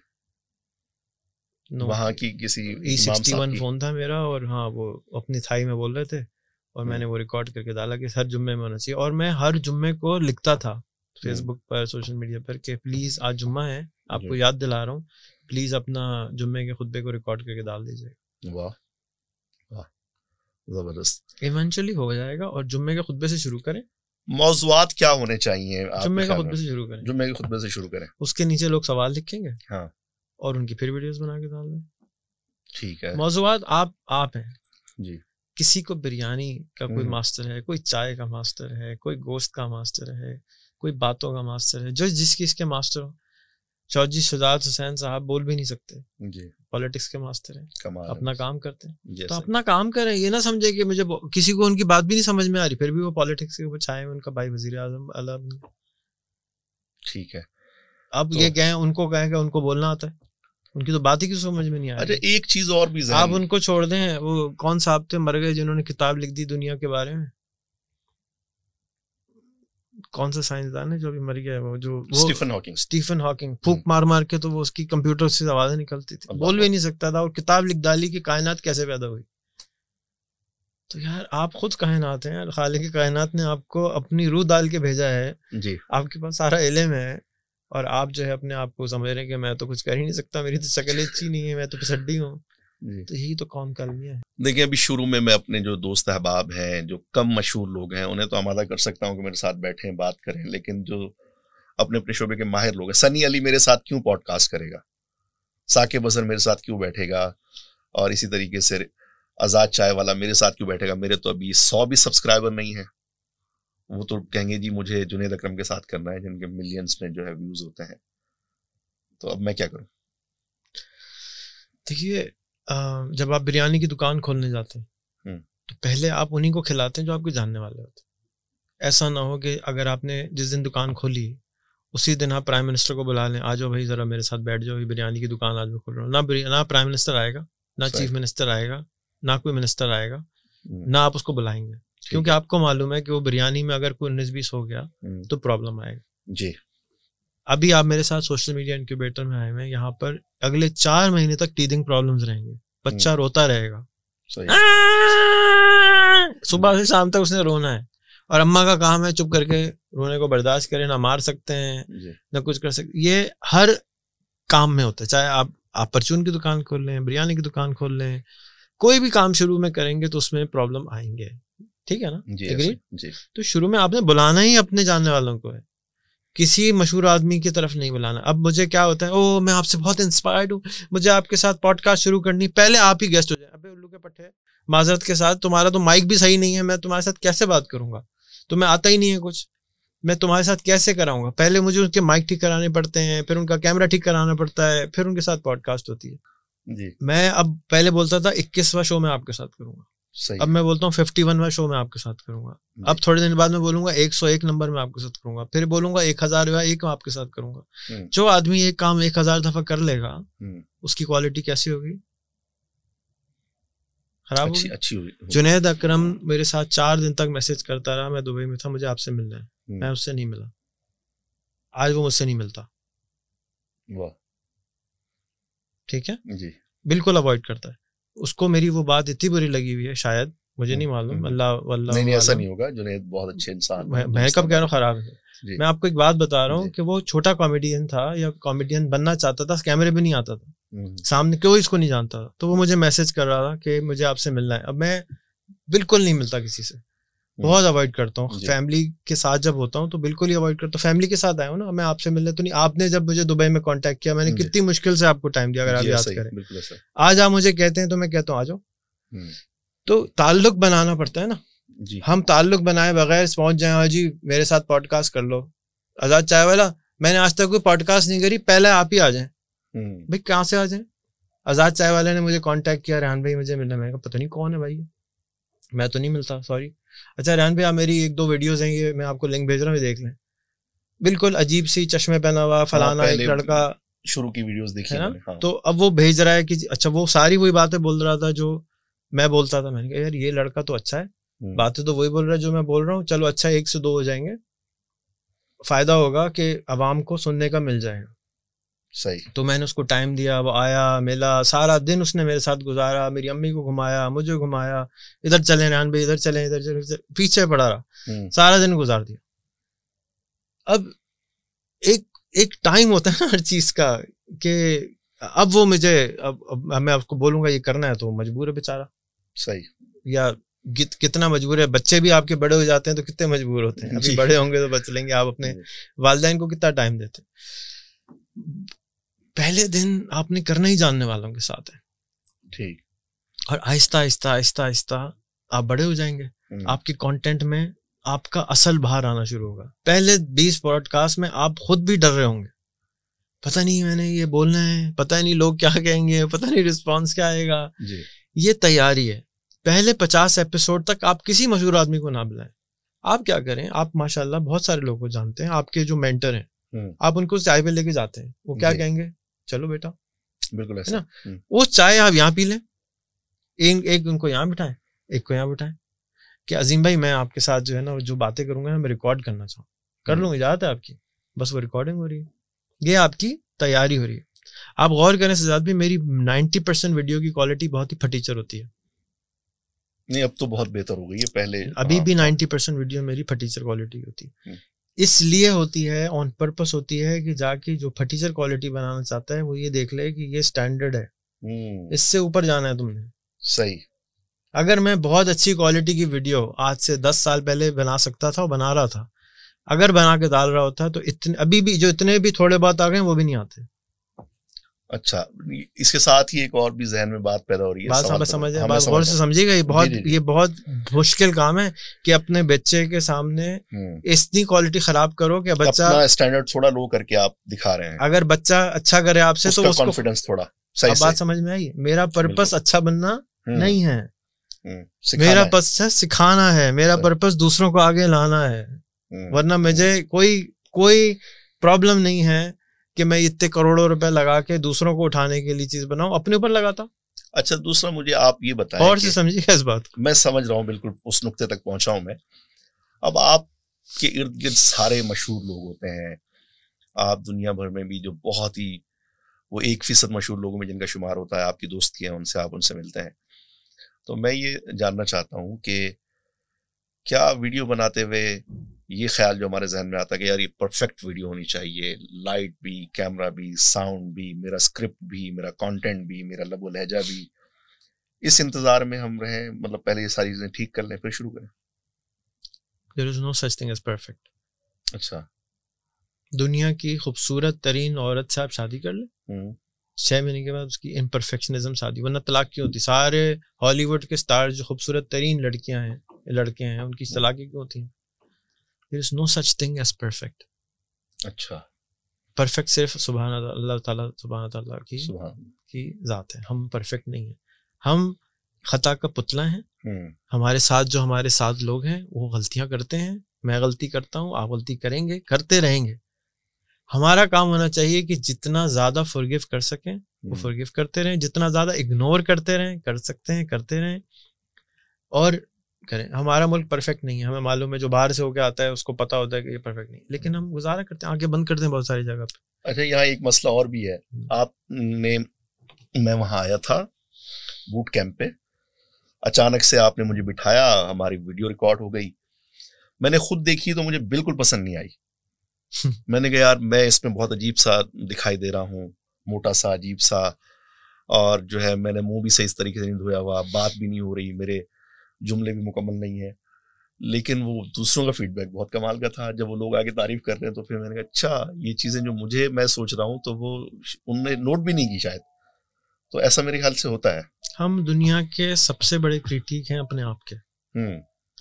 وہاں کی کسی ای سکسٹی ون فون تھا میرا, اور ہاں وہ اپنی تھائی میں بول رہے تھے, اور میں نے وہ ریکارڈ کر کے ڈالا کہ ہر جمعے میں ہونا چاہیے. اور میں ہر جمعے کو لکھتا تھا فیس بک پر, سوشل میڈیا پر, کہ پلیز آج جمعہ ہے, آپ کو یاد دلا رہا ہوں, پلیز اپنا جمعے کے خطبے کو ریکارڈ کر کے ڈال دیجیے. واہ واہ, زبردست. ایونچولی ہو جائے گا. اور جمعے کے خطبے سے شروع کریں. موضوعات کیا ہونے چاہیے؟ جمعے کے خطبے سے شروع کریں. جمعے کے خطبے سے شروع کریں, اس کے نیچے لوگ سوال لکھیں گے, ہاں, اور ان کی پھر ویڈیوز بنا کے ڈال دیں. ٹھیک ہے. موضوعات آپ آپ ہیں جی. کسی کو بریانی کا کوئی ماسٹر ہے, کوئی چائے کا ماسٹر ہے, کوئی گوشت کا ماسٹر ہے, کوئی باتوں کا ماسٹر ہے, جو جس کی اس کے ماسٹر ہوں. چودھری شجاعت حسین صاحب بول بھی نہیں سکتے جی, پالیٹکس کے ماسٹر ہیں, اپنا کام کرتے ہیں. تو اپنا کام کریں, یہ نہ سمجھے کہ مجھے کسی کو ان کی بات بھی نہیں سمجھ میں آ رہی, پھر بھی وہ پالیٹکس کے اوپر چھائے ہوئے, ان کا بھائی وزیر اعظم اللہ. ٹھیک ہے. اب یہ کہیں ان کو کہیں کہ ان کو بولنا آتا ہے, ان کی تو بات ہی کسی سمجھ میں نہیں آ رہی. ایک چیز اور بھی, آپ ان کو چھوڑ دیں, وہ کون صاحب تھے مر گئے جنہوں نے کتاب لکھ دی دنیا کے بارے میں, کون سا سائنسدان ہے جو ابھی مر گیا ہے, وہ جو سٹیفن ہاکنگ. سٹیفن ہاکنگ پھونک مار مار کے تو وہ اس کی کمپیوٹر سے آوازیں نکلتی تھی, بول بھی نہیں سکتا تھا, اور کتاب لکھ ڈالی کہ کائنات کیسے پیدا ہوئی. تو یار آپ خود کائنات ہیں, خالق کائنات نے آپ کو اپنی روح ڈال کے بھیجا ہے جی, آپ کے پاس سارا علم ہے, اور آپ جو ہے اپنے آپ کو سمجھ رہے ہیں کہ میں تو کچھ کر ہی نہیں سکتا, میری تو شکل اچھی نہیں ہے, میں تو پسڈی ہوں جی. تو یہی تو قوم کا المیہ ہے. دیکھیں ابھی شروع میں میں اپنے جو دوست احباب ہیں, جو کم مشہور لوگ ہیں, انہیں تو آمادہ کر سکتا ہوں کہ میرے ساتھ بیٹھیں, بات کریں, لیکن جو اپنے اپنے شعبے کے ماہر لوگ ہیں, سنی علی میرے ساتھ کیوں پوڈ کاسٹ کرے گا, ثاقب اظہر میرے ساتھ کیوں بیٹھے گا, اور اسی طریقے سے آزاد چائے والا میرے ساتھ کیوں بیٹھے گا. میرے تو ابھی سو بھی سبسکرائبر نہیں ہیں, وہ تو کہیں گے جی مجھے جنید اکرم کے ساتھ کرنا ہے جن کے ملینز میں جو ہے ویوز ہوتے ہیں. تو اب میں کیا کروں؟ دیکھیے جب آپ بریانی کی دکان کھولنے جاتے ہیں تو پہلے آپ انہیں کو کھلاتے ہیں جو آپ کے جاننے والے ہوتے ہیں. ایسا نہ ہو کہ اگر آپ نے جس دن دکان کھولی اسی دن آپ پرائم منسٹر کو بلا لیں, آ جاؤ بھائی ذرا میرے ساتھ بیٹھ جاؤ, یہ بریانی کی دکان آج میں کھول رہا ہوں. نہ پرائم منسٹر آئے گا, نہ چیف منسٹر آئے گا, نہ کوئی منسٹر آئے گا, نہ آپ اس کو بلائیں گے, کیونکہ آپ کو معلوم ہے کہ وہ بریانی میں اگر کوئی انیس بیس ہو گیا تو پرابلم آئے گا جی. ابھی آپ میرے ساتھ سوشل میڈیا انکیوبیٹر میں آئے ہوئے, یہاں پر اگلے چار مہینے تک ٹیتھنگ پرابلمز رہیں گے. بچہ روتا رہے گا, صبح سے شام تک اس نے رونا ہے, اور اماں کا کام ہے چپ کر کے رونے کو برداشت کرے, نہ مار سکتے ہیں نہ کچھ کر سکتے. یہ ہر کام میں ہوتا ہے, چاہے آپ آپ پرچون کی دکان کھول لیں, بریانی کی دکان کھول لیں, کوئی بھی کام شروع میں کریں گے تو اس میں پرابلم آئیں گے. ٹھیک ہے نا جی. تو شروع میں آپ نے بلانا ہی اپنے جاننے والوں کو ہے, کسی مشہور آدمی کی طرف نہیں بلانا. اب مجھے کیا ہوتا ہے, او میں آپ سے بہت انسپائرڈ ہوں, مجھے آپ کے ساتھ پوڈ کاسٹ شروع کرنی, پہلے آپ ہی گیسٹ ہو جائیں. ابے الو کے پٹھے, معذرت کے ساتھ تمہارا تو مائک بھی صحیح نہیں ہے, میں تمہارے ساتھ کیسے بات کروں گا, تمہیں آتا ہی نہیں ہے کچھ, میں تمہارے ساتھ کیسے کراؤں گا. پہلے مجھے ان کے مائک ٹھیک کرانے پڑتے ہیں, پھر ان کا کیمرہ ٹھیک کرانا پڑتا ہے, پھر ان کے ساتھ پوڈ کاسٹ ہوتی ہے جی. میں اب پہلے بولتا تھا اکیسواں شو میں آپ کے ساتھ کروں گا, اب میں بولتا ہوں ففٹی ونواں شو میں آپ کے ساتھ کروں گا. اب تھوڑے دن بعد میں بولوں گا ایک سو ایک نمبر میں آپ کے ساتھ کروں گا, پھر بولوں گا ایک ہزار ایک آپ کے ساتھ کروں گا. جو آدمی ایک کام ایک ہزار دفعہ کر لے گا اس کی کوالٹی کیسی ہوگی, خراب ہوگی, اچھی ہوگی. جنید اکرم میرے ساتھ چار دن تک میسج کرتا رہا, میں دبئی میں تھا, مجھے آپ سے ملنا ہے, میں اس سے نہیں ملا, آج وہ مجھ سے نہیں ملتا. ٹھیک ہے جی, بالکل اوائڈ کرتا ہے. اس کو میری وہ بات اتنی بری لگی ہوئی ہے, شاید, مجھے نہیں معلوم, اللہ اللہ نہیں ایسا نہیں ہوگا, جنید بہت اچھے انسان. میں کب کہہ رہا ہوں خراب ہے, میں آپ کو ایک بات بتا رہا ہوں کہ وہ چھوٹا کامیڈین تھا یا کامیڈین بننا چاہتا تھا, کیمرے بھی نہیں آتا تھا سامنے, کوئی اس کو نہیں جانتا تھا, تو وہ مجھے میسج کر رہا تھا کہ مجھے آپ سے ملنا ہے. اب میں بالکل نہیں ملتا کسی سے, بہت اوائڈ کرتا ہوں, فیملی کے ساتھ جب ہوتا ہوں تو بالکل ہی اوائڈ کرتا ہوں. فیملی کے ساتھ آیا ہوں نا, میں آپ سے ملنے تو نہیں. آپ نے جب مجھے دبئی میں کانٹیکٹ کیا, میں نے کتنی مشکل سے آپ کو ٹائم دیا, اگر آپ یاد کریں. آج آپ مجھے کہتے ہیں تو میں کہتا ہوں آ جاؤ, تو تعلق بنانا پڑتا ہے نا. جی ہم تعلق بنائے بغیر پہنچ جائیں ہاں جی میرے ساتھ پوڈ کاسٹ کر لو آزاد چائے والا، میں نے آج تک کوئی پوڈ کاسٹ نہیں کری، پہلے آپ ہی آ جائیں. بھائی کہاں سے آ جائیں؟ آزاد چائے والے نے مجھے کانٹیکٹ کیا، ریحان بھائی مجھے ملنا، میں نے کہا پتہ نہیں کون ہے بھائی، میں تو نہیں ملتا سوری. اچھا ریحان بھائی آپ میری ایک دو ویڈیوز ہیں یہ میں آپ کو لنک بھیج رہا ہوں دیکھ لیں، بالکل عجیب سی چشمے پہنا ہوا فلانا ایک لڑکا شروع کی ویڈیوز دیکھی ہے نا، تو اب وہ بھیج رہا ہے کہ اچھا وہ ساری وہی باتیں بول رہا تھا جو میں بولتا تھا. میں نے کہا یار یہ لڑکا تو اچھا ہے، باتیں تو وہی بول رہا ہے جو میں بول رہا ہوں، چلو اچھا ایک سے دو ہو جائیں گے، فائدہ ہوگا کہ عوام کو سننے کا مل جائے گا. صحیح. تو میں نے اس کو ٹائم دیا، وہ آیا ملا، سارا دن اس نے میرے ساتھ گزارا، میری امی کو گھمایا، مجھے گھمایا، ادھر چلیں رحان بھائی ادھر چلیں ادھر چلیں، پیچھے پڑا رہا، سارا دن گزار دیا. اب ایک ایک ٹائم ہوتا ہے نا ہر چیز کا کہ اب وہ مجھے اب, اب میں آپ کو بولوں گا یہ کرنا ہے تو مجبور ہے بیچارہ. صحیح. یا کتنا مجبور ہے، بچے بھی آپ کے بڑے ہو جاتے ہیں تو کتنے مجبور ہوتے ہیں، ابھی بڑے ہوں گے تو بچ لیں گے. آپ اپنے والدین کو کتنا ٹائم دیتے ہیں، پہلے دن آپ نے کرنا ہی جاننے والوں کے ساتھ ہے. ٹھیک. اور آہستہ آہستہ آہستہ آہستہ آپ بڑے ہو جائیں گے، آپ کے کانٹینٹ میں آپ کا اصل باہر آنا شروع ہوگا. پہلے بیس پوڈ کاسٹ میں آپ خود بھی ڈر رہے ہوں گے، پتہ نہیں میں نے یہ بولنا ہے، پتہ نہیں لوگ کیا کہیں گے، پتہ نہیں رسپانس کیا آئے گا. جی. یہ تیاری ہے. پہلے پچاس ایپیسوڈ تک آپ کسی مشہور آدمی کو نہ بلائیں. آپ کیا کریں، آپ ماشاء اللہ بہت سارے لوگوں کو جانتے ہیں، آپ کے جو مینٹر ہیں آپ ان کو چائے پہ لے کے جاتے ہیں، وہ کیا کہیں گے، چلو بیٹا بالکل ہے نا، وہ چائے آپ یہاں پی لیں، ایک ان کو یہاں بٹھائیں ایک کو یہاں بٹھائیں کہ عظیم بھائی میں آپ کے ساتھ جو ہے نا جو باتیں کروں گا میں ریکارڈ کرنا چاہوں، کر لوں گا، اجازت ہے آپ کی، بس وہ ریکارڈنگ ہو رہی ہے. یہ آپ کی تیاری ہو رہی ہے. آپ غور کریں سجاد بھی، میری نائنٹی پرسینٹ ویڈیو کی کوالٹی بہت ہی پھٹیچر ہوتی ہے. نہیں اب تو بہت بہتر ہو گئی ہے، پہلے ابھی بھی نائنٹی پرسینٹ ویڈیو میری پھٹیچر کوالٹی ہوتی ہے. اس لیے ہوتی ہے، آن پرپس ہوتی ہے کہ جا کے جو پھٹیچر کوالٹی بنانا چاہتا ہے وہ یہ دیکھ لے کہ یہ اسٹینڈرڈ ہے، اس سے اوپر جانا ہے تم نے. صحیح. اگر میں بہت اچھی کوالٹی کی ویڈیو آج سے دس سال پہلے بنا سکتا تھا اور بنا رہا تھا، اگر بنا کے ڈال رہا ہوتا تو اتنے ابھی بھی جو اتنے بھی تھوڑے بہت آ گئے وہ بھی نہیں آتے. اچھا اس کے ساتھ ہی ایک اور بھی ذہن میں بات پیدا ہو رہی ہے، بات سمجھے، بات غور سے سمجھیے گا، یہ بہت یہ بہت مشکل کام ہے کہ اپنے بچے کے سامنے اتنی کوالٹی خراب کرو کہ بچہ اپنا اسٹینڈرڈ تھوڑا لو کر کے آپ دکھا رہے ہیں. اگر بچہ اچھا کرے آپ سے تو اس کا کانفیڈنس تھوڑا، بات سمجھ میں آئی، میرا پرپس اچھا بننا نہیں ہے، میرا پرپس ہے سکھانا ہے، میرا پرپس دوسروں کو آگے لانا ہے، ورنہ مجھے کوئی کوئی پرابلم نہیں ہے کہ میں اتنے کروڑوں روپے لگا کے دوسروں کو اٹھانے کے لیے چیز بناؤں، اپنے اوپر لگاتا. اچھا دوسرا مجھے آپ یہ بتائیں، اور سے سمجھیے اس بات کو، میں سمجھ رہا ہوں بالکل اس نقطے تک پہنچا ہوں میں. اب آپ کے ارد گرد سارے مشہور لوگ ہوتے ہیں، آپ دنیا بھر میں بھی جو بہت ہی وہ ایک فیصد مشہور لوگوں میں جن کا شمار ہوتا ہے، آپ کی دوستی ہے ان سے، آپ ان سے ملتے ہیں. تو میں یہ جاننا چاہتا ہوں کہ کیا ویڈیو بناتے ہوئے یہ خیال جو ہمارے ذہن میں آتا ہے کہ یار یہ پرفیکٹ ویڈیو ہونی چاہیے، لائٹ بھی، کیمرہ بھی، ساؤنڈ بھی، میرا اسکرپٹ بھی، میرا کانٹینٹ بھی، میرا لب و لہجہ بھی، اس انتظار میں ہم رہیں مطلب پہلے یہ ساری چیزیں ٹھیک کر لیں پھر شروع کریں؟ There is no such thing as perfect. اچھا دنیا کی خوبصورت ترین عورت سے آپ شادی کر لیں، چھ مہینے کے بعد اس کی امپرفیکشنزم شادی، ورنہ طلاق کیوں ہوتی؟ سارے ہالی ووڈ کے سٹار جو خوبصورت ترین لڑکیاں ہیں لڑکے ہیں ان کی طلاقیں کیوں ہوتی ہیں؟ There is no such thing as perfect. اچھا پرفیکٹ صرف سبحان اللہ تعالیٰ سبحان تعالیٰ کی کی ذات ہے، ہم پرفیکٹ نہیں ہیں، ہم خطا کا پتلا ہیں، ہمارے ساتھ جو ہمارے ساتھ لوگ ہیں وہ غلطیاں کرتے ہیں، میں غلطی کرتا ہوں، آپ غلطی کریں گے، کرتے رہیں گے. ہمارا کام ہونا چاہیے کہ جتنا زیادہ فرگیو کر سکیں وہ فرگیو کرتے رہیں، جتنا زیادہ اگنور کرتے رہیں، کر سکتے ہیں کرتے رہیں اور کریں. ہمارا ملک پرفیکٹ نہیں ہے، ہمیں معلوم ہے، جو باہر سے ہو کے آتا ہے اس کو پتا ہوتا ہے کہ یہ پرفیکٹ نہیں، لیکن ہم گزارا کرتے ہیں، آنکھیں بند کرتے ہیں بہت ساری جگہ پہ. اچھا یہاں ایک مسئلہ اور بھی ہے، آپ نے میں وہاں آیا تھا بوٹ کیمپ پہ، اچانک سے آپ نے مجھے بٹھایا، ہماری ویڈیو ریکارڈ ہو گئی، میں نے خود دیکھی تو مجھے بالکل پسند نہیں آئی. میں نے کہا یار میں اس میں بہت عجیب سا دکھائی دے رہا ہوں، موٹا سا عجیب سا، اور جو ہے میں نے منہ بھی صحیح اس طریقے سے نہیں دھویا ہوا، بات بھی نہیں ہو رہی، میرے جملے بھی مکمل نہیں ہیں. لیکن وہ دوسروں کا فیڈ بیک بہت کمال کا تھا، جب وہ لوگ آگے تعریف کر رہے ہیں تو پھر میں نے کہا اچھا یہ چیزیں جو مجھے میں سوچ رہا ہوں تو وہ ان نے نوٹ بھی نہیں کی شاید. تو ایسا میرے خیال سے ہوتا ہے، ہم دنیا کے سب سے بڑے کریٹک ہیں اپنے آپ کے.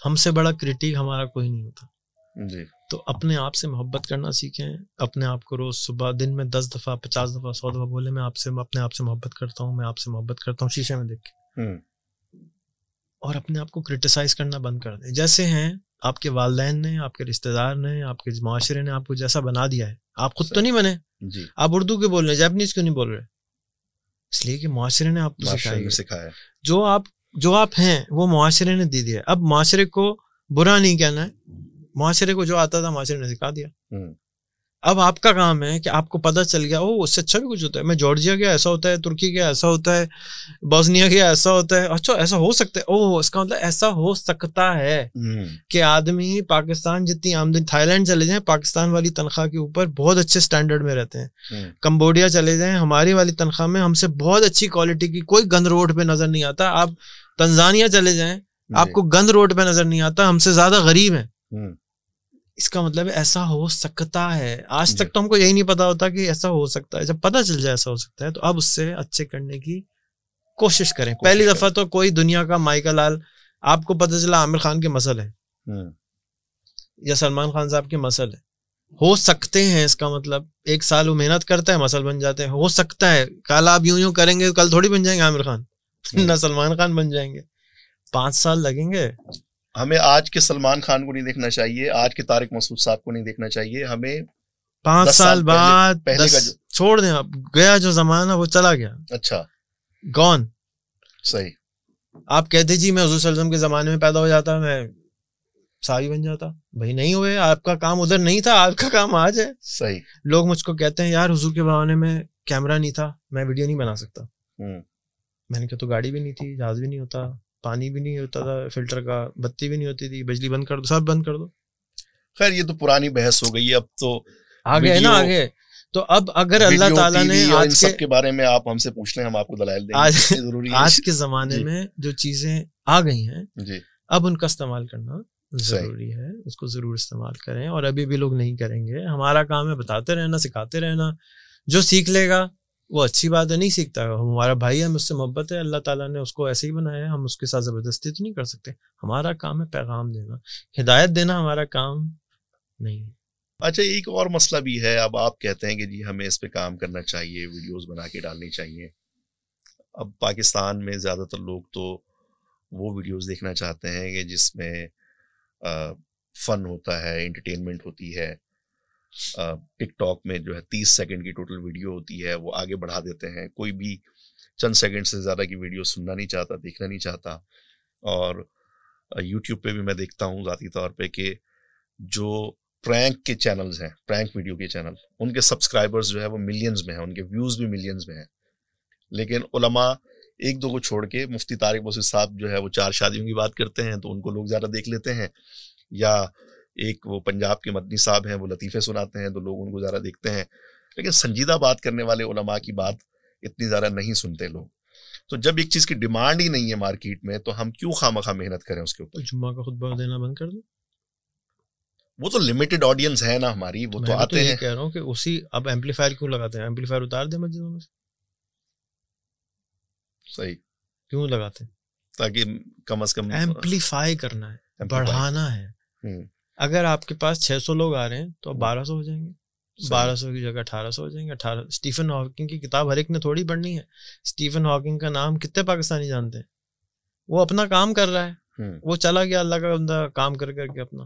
ہم سے بڑا کرٹیک ہمارا کوئی نہیں ہوتا جی. تو اپنے آپ سے محبت کرنا سیکھیں, اپنے آپ کو روز صبح دن میں دس دفعہ پچاس دفعہ سو دفعہ بولے میں آپ سے اپنے آپ سے محبت کرتا ہوں, میں آپ سے محبت کرتا ہوں شیشے میں دیکھ کے, اور اپنے آپ کو کرٹیسائز کرنا بند کر دیں. جیسے ہیں آپ کے والدین نے, آپ کے رشتہ دار نے, آپ کے معاشرے نے آپ کو جیسا بنا دیا ہے, آپ خود تو نہیں بنے جی. آپ اردو کیوں بول رہے ہیں, جاپنیز کیوں نہیں بول رہے؟ اس لیے کہ معاشرے نے آپ کو سکھایا ہے. جو آپ جو آپ ہیں وہ معاشرے نے دی دیا. اب معاشرے کو برا نہیں کہنا ہے, معاشرے کو جو آتا تھا معاشرے نے سکھا دیا. اب آپ کا کام ہے کہ آپ کو پتہ چل گیا او اس سے اچھا بھی کچھ ہوتا ہے, میں جارجیا گیا ایسا ہوتا ہے, ترکی گیا ایسا ہوتا ہے, بوسنیا گیا ایسا ہوتا ہے, اچھا ایسا ہو سکتا ہے, او اس کا مطلب ایسا ہو سکتا ہے کہ آدمی پاکستان جتنی آمدنی, تھائی لینڈ چلے جائیں پاکستان والی تنخواہ کے اوپر بہت اچھے سٹینڈرڈ میں رہتے ہیں, کمبوڈیا چلے جائیں ہماری والی تنخواہ میں ہم سے بہت اچھی کوالٹی کی کوئی گند روڈ پہ نظر نہیں آتا, آپ تنزانیہ چلے جائیں آپ کو گند روڈ پہ نظر نہیں آتا, ہم سے زیادہ غریب ہیں. اس کا مطلب ایسا ہو سکتا ہے. آج تک تو ہم کو یہی نہیں پتا ہوتا کہ ایسا ہو سکتا ہے, جب پتا چل جائے ایسا ہو سکتا ہے تو اب اس سے اچھے کرنے کی کوشش کریں. پہلی دفعہ تو کوئی دنیا کا مائیکا لال, آپ کو پتا چلا عامر خان کے مسئلے ہیں یا سلمان خان صاحب کے مسئلے ہو سکتے ہیں, اس کا مطلب ایک سال وہ محنت کرتا ہے مسئلہ بن جاتے ہیں, ہو سکتا ہے کل آپ یوں یوں کریں گے کل تھوڑی بن جائیں گے عامر خان نہ سلمان خان بن جائیں گے, پانچ سال لگیں گے. ہمیں آج کے سلمان خان کو نہیں دیکھنا چاہیے, آج کے طارق مسعود صاحب کو نہیں دیکھنا چاہیے, ہمیں پانچ سال بعد پہلے کا چھوڑ دیں. آپ گیا جو زمانہ وہ چلا گیا, اچھا گون. صحیح. آپ کہتے جی میں حضور صلی اللہ علیہ وسلم کے زمانے میں پیدا ہو جاتا میں صحابی بن جاتا, بھائی نہیں ہوئے, آپ کا کام ادھر نہیں تھا, آپ کا کام آج ہے. صحیح. لوگ مجھ کو کہتے ہیں یار حضور کے زمانے میں کیمرہ نہیں تھا میں ویڈیو نہیں بنا سکتا, میں نے کہا تو گاڑی بھی نہیں تھی, جہاز بھی نہیں ہوتا, پانی بھی نہیں ہوتا تھا فلٹر کا, بتی بھی نہیں ہوتی تھی, بجلی بند کر دو, سب بند کر دو. خیر یہ تو پرانی بحث ہو گئی, اب تو آگے ہے نا آگے. تو اب اگر اللہ تعالیٰ نے ان سب کے بارے میں آپ ہم سے پوچھ لیں, ہم آپ کو دلائل دیں گے. ضروری آج کے زمانے میں جو چیزیں آ گئی ہیں اب ان کا استعمال کرنا ضروری ہے, اس کو ضرور استعمال کریں, اور ابھی بھی لوگ نہیں کریں گے. ہمارا کام ہے بتاتے رہنا, سکھاتے رہنا. جو سیکھ لے گا وہ اچھی بات ہے, نہیں سیکھتا ہمارا بھائی ہے, ہم اس سے محبت ہے, اللہ تعالیٰ نے اس کو ایسے ہی بنایا ہے, ہم اس کے ساتھ زبردستی تو نہیں کر سکتے. ہمارا کام ہے پیغام دینا, ہدایت دینا ہمارا کام نہیں. اچھا ایک اور مسئلہ بھی ہے, اب آپ کہتے ہیں کہ جی ہمیں اس پہ کام کرنا چاہیے, ویڈیوز بنا کے ڈالنی چاہیے. اب پاکستان میں زیادہ تر لوگ تو وہ ویڈیوز دیکھنا چاہتے ہیں کہ جس میں فن ہوتا ہے, انٹرٹینمنٹ ہوتی ہے. ٹک ٹاک میں جو ہے تیس سیکنڈ کی ٹوٹل ویڈیو ہوتی ہے, وہ آگے بڑھا دیتے ہیں, کوئی بھی چند سیکنڈ سے زیادہ کی ویڈیو سننا نہیں چاہتا, دیکھنا نہیں چاہتا. اور یوٹیوب پہ بھی میں دیکھتا ہوں ذاتی طور پہ کہ جو پرینک کے چینلز ہیں, پرینک ویڈیو کے چینل, ان کے سبسکرائبرز جو ہے وہ ملینز میں ہیں, ان کے ویوز بھی ملینز میں ہیں, لیکن علماء ایک دو کو چھوڑ کے, مفتی طارق وسیم صاحب جو ہے وہ چار شادیوں کی بات کرتے ہیں تو ان کو لوگ زیادہ دیکھ لیتے ہیں, یا ایک وہ پنجاب کے مدنی صاحب ہیں وہ لطیفے سناتے ہیں تو لوگ ان کو زیادہ دیکھتے ہیں, لیکن سنجیدہ بات کرنے والے علماء کی بات اتنی زیادہ نہیں سنتے لوگ. تو جب ایک چیز کی ڈیمانڈ ہی نہیں ہے مارکیٹ میں تو ہم کیوں خواہ مخواہ محنت کریں اس کے اوپر؟ جمعہ کا خطبہ دینا بند کر دیں, وہ تو لمیٹڈ آڈینس ہے نا ہماری, وہ تو آتے ہیں. کہہ رہا ہوں کہ اسی اب ایمپلیفائر کیوں لگاتے ہیں, ایمپلیفائر اتار دیں مسجدوں میں سے. صحیح. کیوں لگاتے ہیں؟ تاکہ کم از کم ایمپلیفائی کرنا ہے, بڑھانا ہے. اگر آپ کے پاس چھ سو لوگ آ رہے ہیں تو بارہ سو ہو جائیں گے, بارہ سو کی جگہ اٹھارہ سو ہو جائیں گے. اٹھارہ اسٹیفن ہاکنگ کی کتاب ہر ایک نے تھوڑی پڑھنی ہے, اسٹیفن ہاکنگ کا نام کتنے پاکستانی جانتے ہیں؟ وہ اپنا کام کر رہا ہے, وہ چلا گیا اللہ کا بندہ کام کر کر کے اپنا,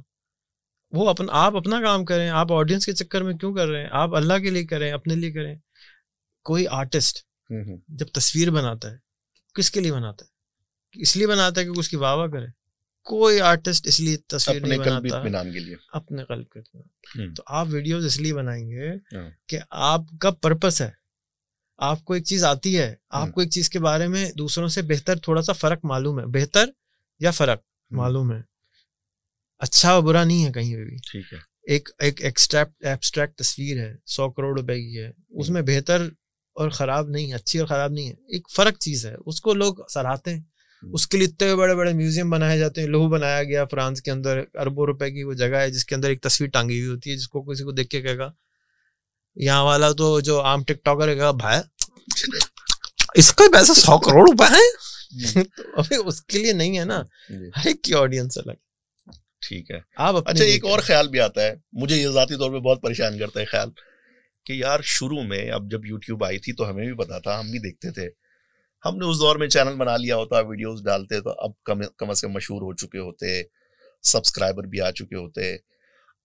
وہ اپنا آپ اپنا کام کریں. آپ آڈینس کے چکر میں کیوں کر رہے ہیں؟ آپ اللہ کے لیے کریں, اپنے لیے کریں. کوئی آرٹسٹ جب تصویر بناتا ہے کس کے لیے بناتا ہے؟ اس لیے بناتا ہے کہ اس کی واہ واہ کرے. کوئی آرٹسٹ اس لیے تصویر نہیں بناتا اپنے قلب کے لیے. تو آپ ویڈیوز اس لیے بنائیں گے کہ آپ کا پرپس ہے, آپ کو ایک چیز آتی ہے, آپ کو ایک چیز کے بارے میں دوسروں سے بہتر تھوڑا سا فرق معلوم ہے, بہتر یا فرق معلوم ہے, اچھا اور برا نہیں ہے کہیں بھی. ٹھیک ہے, ایک ایک ایبسٹریکٹ تصویر ہے, سو کروڑ روپے کی ہے, اس میں بہتر اور خراب نہیں ہے, اچھی اور خراب نہیں ہے, ایک فرق چیز ہے, اس کو لوگ سراہتے ہیں. اس کے لیے اتنے بڑے بڑے میوزیم بنائے جاتے ہیں. لوہو بنایا گیا فرانس کے اندر, اربوں روپے کی وہ جگہ ہے جس کے اندر ایک تصویر ٹانگی ہوئی ہوتی ہے, جس کو کسی کو دیکھ کے کہے گا یہاں والا تو جو عام ٹک ٹاکر کہے گا بھائی اس کا پیسہ سو کروڑ روپے ہے. اس کے لیے نہیں ہے نا, ہر ایک کی آڈینس الگ. ٹھیک ہے. اچھا ایک اور خیال بھی آتا ہے, مجھے یہ ذاتی طور پہ بہت پریشان کرتا ہے خیال, کہ یار شروع میں اب جب یوٹیوب آئی تھی تو ہمیں بھی پتا تھا, ہم بھی دیکھتے تھے, ہم نے اس دور میں چینل بنا لیا ہوتا, ویڈیوز ڈالتے تو اب کم کم از کم مشہور ہو چکے ہوتے, سبسکرائبر بھی آ چکے ہوتے.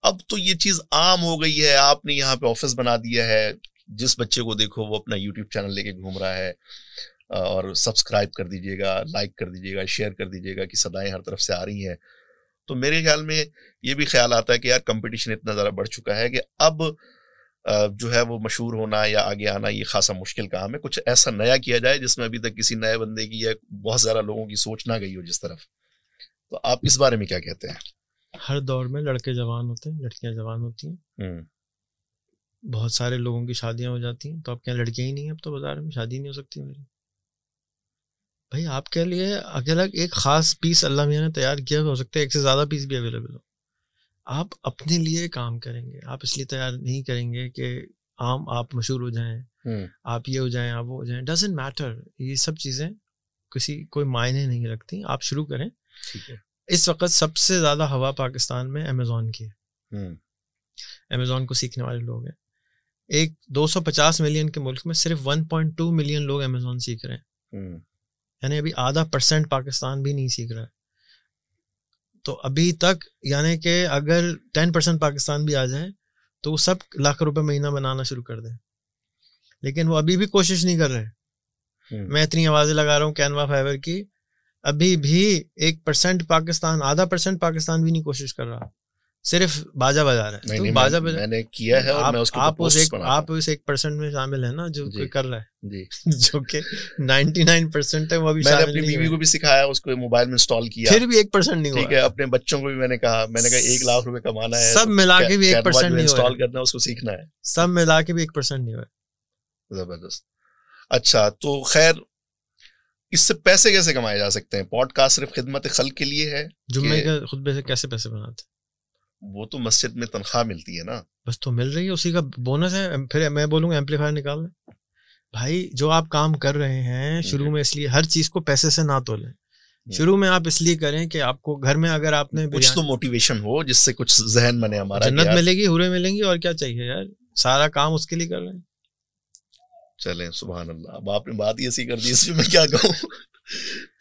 اب تو یہ چیز عام ہو گئی ہے, آپ نے یہاں پہ آفس بنا دیا ہے, جس بچے کو دیکھو وہ اپنا یوٹیوب چینل لے کے گھوم رہا ہے, اور سبسکرائب کر دیجیے گا, لائک کر دیجیے گا, شیئر کر دیجیے گا, کہ صدایں ہر طرف سے آ رہی ہیں. تو میرے خیال میں یہ بھی خیال آتا ہے کہ یار کمپٹیشن اتنا زیادہ بڑھ چکا ہے کہ اب جو ہے وہ مشہور ہونا یا آگے آنا یہ خاصا مشکل کام ہے. کچھ ایسا نیا کیا جائے جس میں ابھی تک کسی نئے بندے کی یا بہت زیادہ لوگوں کی سوچ نہ گئی ہو جس طرف. تو آپ اس بارے میں کیا کہتے ہیں؟ ہر دور میں لڑکے جوان ہوتے ہیں, لڑکیاں جوان ہوتی ہیں, بہت سارے لوگوں کی شادیاں ہو جاتی ہیں. تو آپ کے یہاں لڑکیاں ہی نہیں ہیں, اب تو بازار میں شادی نہیں ہو سکتی میری. بھائی آپ کے لیے اکیلا ایک خاص پیس اللہ میاں نے تیار کیا ہو سکتا ہے, ایک سے زیادہ پیس بھی اویلیبل ہو. آپ اپنے لیے کام کریں گے, آپ اس لیے تیار نہیں کریں گے کہ عام آپ مشہور ہو جائیں, آپ یہ ہو جائیں, آپ وہ ہو جائیں. ڈزنٹ میٹر, یہ سب چیزیں کسی کوئی معنی نہیں رکھتی. آپ شروع کریں. اس وقت سب سے زیادہ ہوا پاکستان میں امیزون کی ہے, امیزون کو سیکھنے والے لوگ ہیں. ایک دو سو پچاس ملین کے ملک میں صرف ون پوائنٹ ٹو ملین لوگ امیزون سیکھ رہے ہیں, یعنی ابھی آدھا پرسینٹ پاکستان بھی نہیں سیکھ رہا ہے. تو ابھی تک یعنی کہ اگر ٹین پرسینٹ پاکستان بھی آ جائے تو وہ سب لاکھ روپے مہینہ بنانا شروع کر دیں, لیکن وہ ابھی بھی کوشش نہیں کر رہے. میں اتنی آوازیں لگا رہا ہوں کینوا فائبر کی, ابھی بھی ایک پرسینٹ پاکستان, آدھا پرسینٹ پاکستان بھی نہیں کوشش کر رہا, صرف باجا بجا رہا ہے. باجا بجا میں کیا ہے, آپ اس ایک پرسینٹ میں شامل ہیں نا جو کر رہا ہے, جو کہ نائنٹی نائن پرسینٹ ہے. وہ بھی میں نے اپنی بیوی کو بھی سکھایا, اس کو موبائل میں انسٹال کیا, پھر بھی ایک پرسینٹ نہیں ہوا. ٹھیک ہے, اپنے بچوں کو بھی میں نے کہا, میں نے کہا ایک لاکھ روپے کمانا ہے, سب ملا کے بھی ایک پرسینٹ نہیں انسٹال کرنا, اس کو سیکھنا ہے, سب ملا کے بھی ایک پرسینٹ نہیں ہوا. زبردست. اچھا تو خیر اس سے پیسے کیسے کمائے جا سکتے ہیں؟ پوڈ کاسٹ صرف خدمت خلق کے لیے ہے. جمعے کے خطبے سے کیسے پیسے بناتے ہیں؟ وہ تو مسجد میں تنخواہ ملتی ہے نا, بس تو مل رہی ہے, اسی کا بونس ہے. پھر میں بولوں گا ایمپلیفائر نکال لیں. بھائی جو آپ کام کر رہے ہیں شروع میں, اس لیے ہر چیز کو پیسے سے نہ تولیں. شروع میں آپ اس لیے کریں کہ آپ کو گھر میں اگر آپ نے کچھ تو موٹیویشن ہو جس سے کچھ ذہن بنے, ہمارا جنت ملے گی, حوریں ملیں گی, اور کیا چاہیے یار, سارا کام اس کے لیے کر رہے ہیں. چلیں سبحان اللہ, اب آپ نے بات ایسی کر دی, اس میں میں کیا کہوں.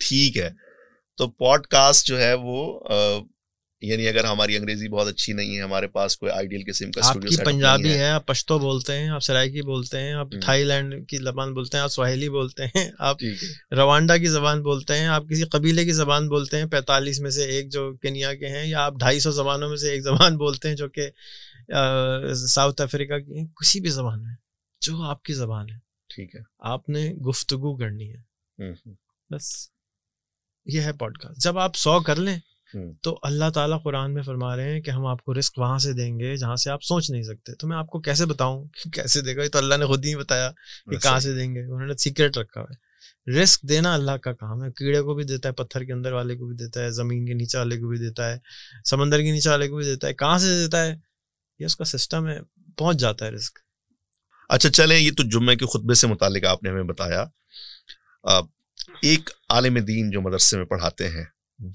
ٹھیک ہے, تو پوڈ کاسٹ جو ہے وہ یعنی اگر ہماری انگریزی بہت اچھی نہیں ہے, ہمارے پاس کوئی آئیڈیل قسم کا اسٹوڈیو سیٹ اپ نہیں ہے, آپ کی پنجابی ہے, آپ پشتو بولتے ہیں, آپ سرائکی بولتے ہیں, آپ تھائی لینڈ کی زبان بولتے ہیں, آپ سواہلی بولتے ہیں, آپ روانڈا کی زبان بولتے ہیں, آپ کسی قبیلے کی زبان بولتے ہیں, پینتالیس میں سے ایک جو کینیا کے ہیں, یا آپ ڈھائی سو زبانوں میں سے ایک زبان بولتے ہیں جو کہ ساؤتھ افریقہ کی, کسی بھی زبان ہے جو آپ کی زبان ہے. ٹھیک ہے, آپ نے گفتگو کرنی ہے, بس یہ ہے پوڈ کاسٹ. جب آپ سو کر لیں تو اللہ تعالیٰ قرآن میں فرما رہے ہیں کہ ہم آپ کو رزق وہاں سے دیں گے جہاں سے آپ سوچ نہیں سکتے. تو میں آپ کو کیسے بتاؤں کہ کیسے دے گا, یہ تو اللہ نے خود ہی بتایا کہ کہاں سے دیں گے, انہوں نے سیکرٹ رکھا ہے. رزق دینا اللہ کا کام ہے, کیڑے کو بھی دیتا ہے, پتھر کے اندر والے کو بھی دیتا ہے, زمین کے نیچے والے کو بھی دیتا ہے, سمندر کے نیچے والے کو بھی دیتا ہے. کہاں سے دیتا ہے, یہ اس کا سسٹم ہے, پہنچ جاتا ہے رزق. اچھا چلیں, یہ تو جمعہ کے خطبے سے متعلق آپ نے ہمیں بتایا. ایک عالم دین جو مدرسے میں پڑھاتے ہیں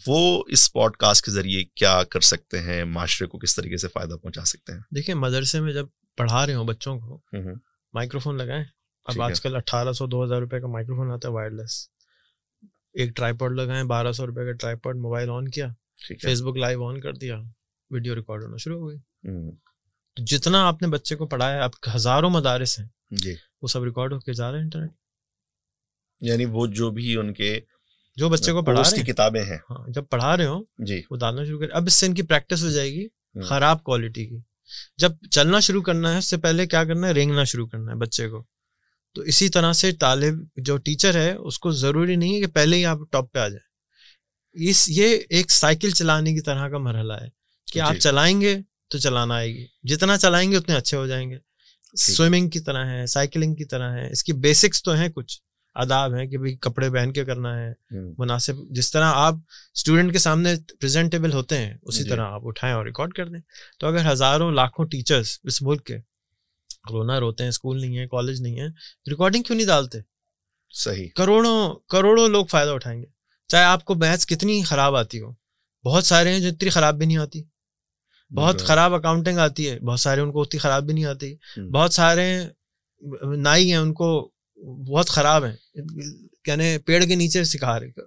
وہ اس پوڈ کاسٹ کے ذریعے کیا کر سکتے ہیں, معاشرے کو کس طریقے سے فائدہ پہنچا سکتے ہیں؟ دیکھیں مدرسے میں جب پڑھا رہے ہوں بچوں کو, مائکرو فون لگائیں. اب آج کل اٹھارہ سو دو ہزار روپے کا مائکرو فون آتا ہے وائرلیس, ایک ٹرائی پوڈ لگائیں, بارہ سو روپے کا ٹرائی پوڈ, موبائل آن کیا, فیس بک لائیو آن کر دیا, ویڈیو ریکارڈ ہونا شروع ہو گئی. جتنا آپ نے بچے کو پڑھایا, اب ہزاروں مدارس ہیں جی, وہ سب ریکارڈ ہو کے جا رہے ہیں انٹرنیٹ. یعنی وہ جو بھی ان کے جو بچے کو پڑھا رہے ہیں کتابیں ہیں, جب پڑھا رہے ہو جی وہ ڈالنا شروع کرے. اب اس سے ان کی پریکٹس ہو جائے گی خراب کوالٹی کی. جب چلنا شروع کرنا ہے اس سے پہلے کیا کرنا ہے, رینگنا شروع کرنا ہے بچے کو. تو اسی طرح سے طالب جو ٹیچر ہے اس کو ضروری نہیں ہے کہ پہلے ہی آپ ٹاپ پہ آ جائیں. اس یہ ایک سائیکل چلانے کی طرح کا مرحلہ ہے کہ آپ چلائیں گے تو چلانا آئے گی, جتنا چلائیں گے اتنے اچھے ہو جائیں گے. سوئمنگ کی طرح ہے, سائیکلنگ کی طرح ہے, اس کی بیسکس تو ہیں, کچھ آداب ہیں کہ بھائی کپڑے پہن کے کرنا ہے, مناسب جس طرح آپ اسٹوڈنٹ کے سامنے پریزنٹیبل ہوتے ہیں اسی طرح آپ اٹھائیں اور ریکارڈ کر دیں. تو اگر ہزاروں لاکھوں ٹیچرز اس ملک کے رونا روتے ہیں, اسکول نہیں ہے, کالج نہیں ہے, ریکارڈنگ کیوں نہیں ڈالتے؟ صحیح, کروڑوں کروڑوں لوگ فائدہ اٹھائیں گے. چاہے آپ کو میتھس کتنی خراب آتی ہو, بہت سارے ہیں جو اتنی خراب بھی نہیں آتی, بہت خراب اکاؤنٹنگ آتی ہے, بہت سارے ان کو اتنی خراب بھی نہیں آتی, بہت سارے نائی ہیں ان کو بہت خراب ہیں, یعنی پیڑ کے نیچے سکھا رہے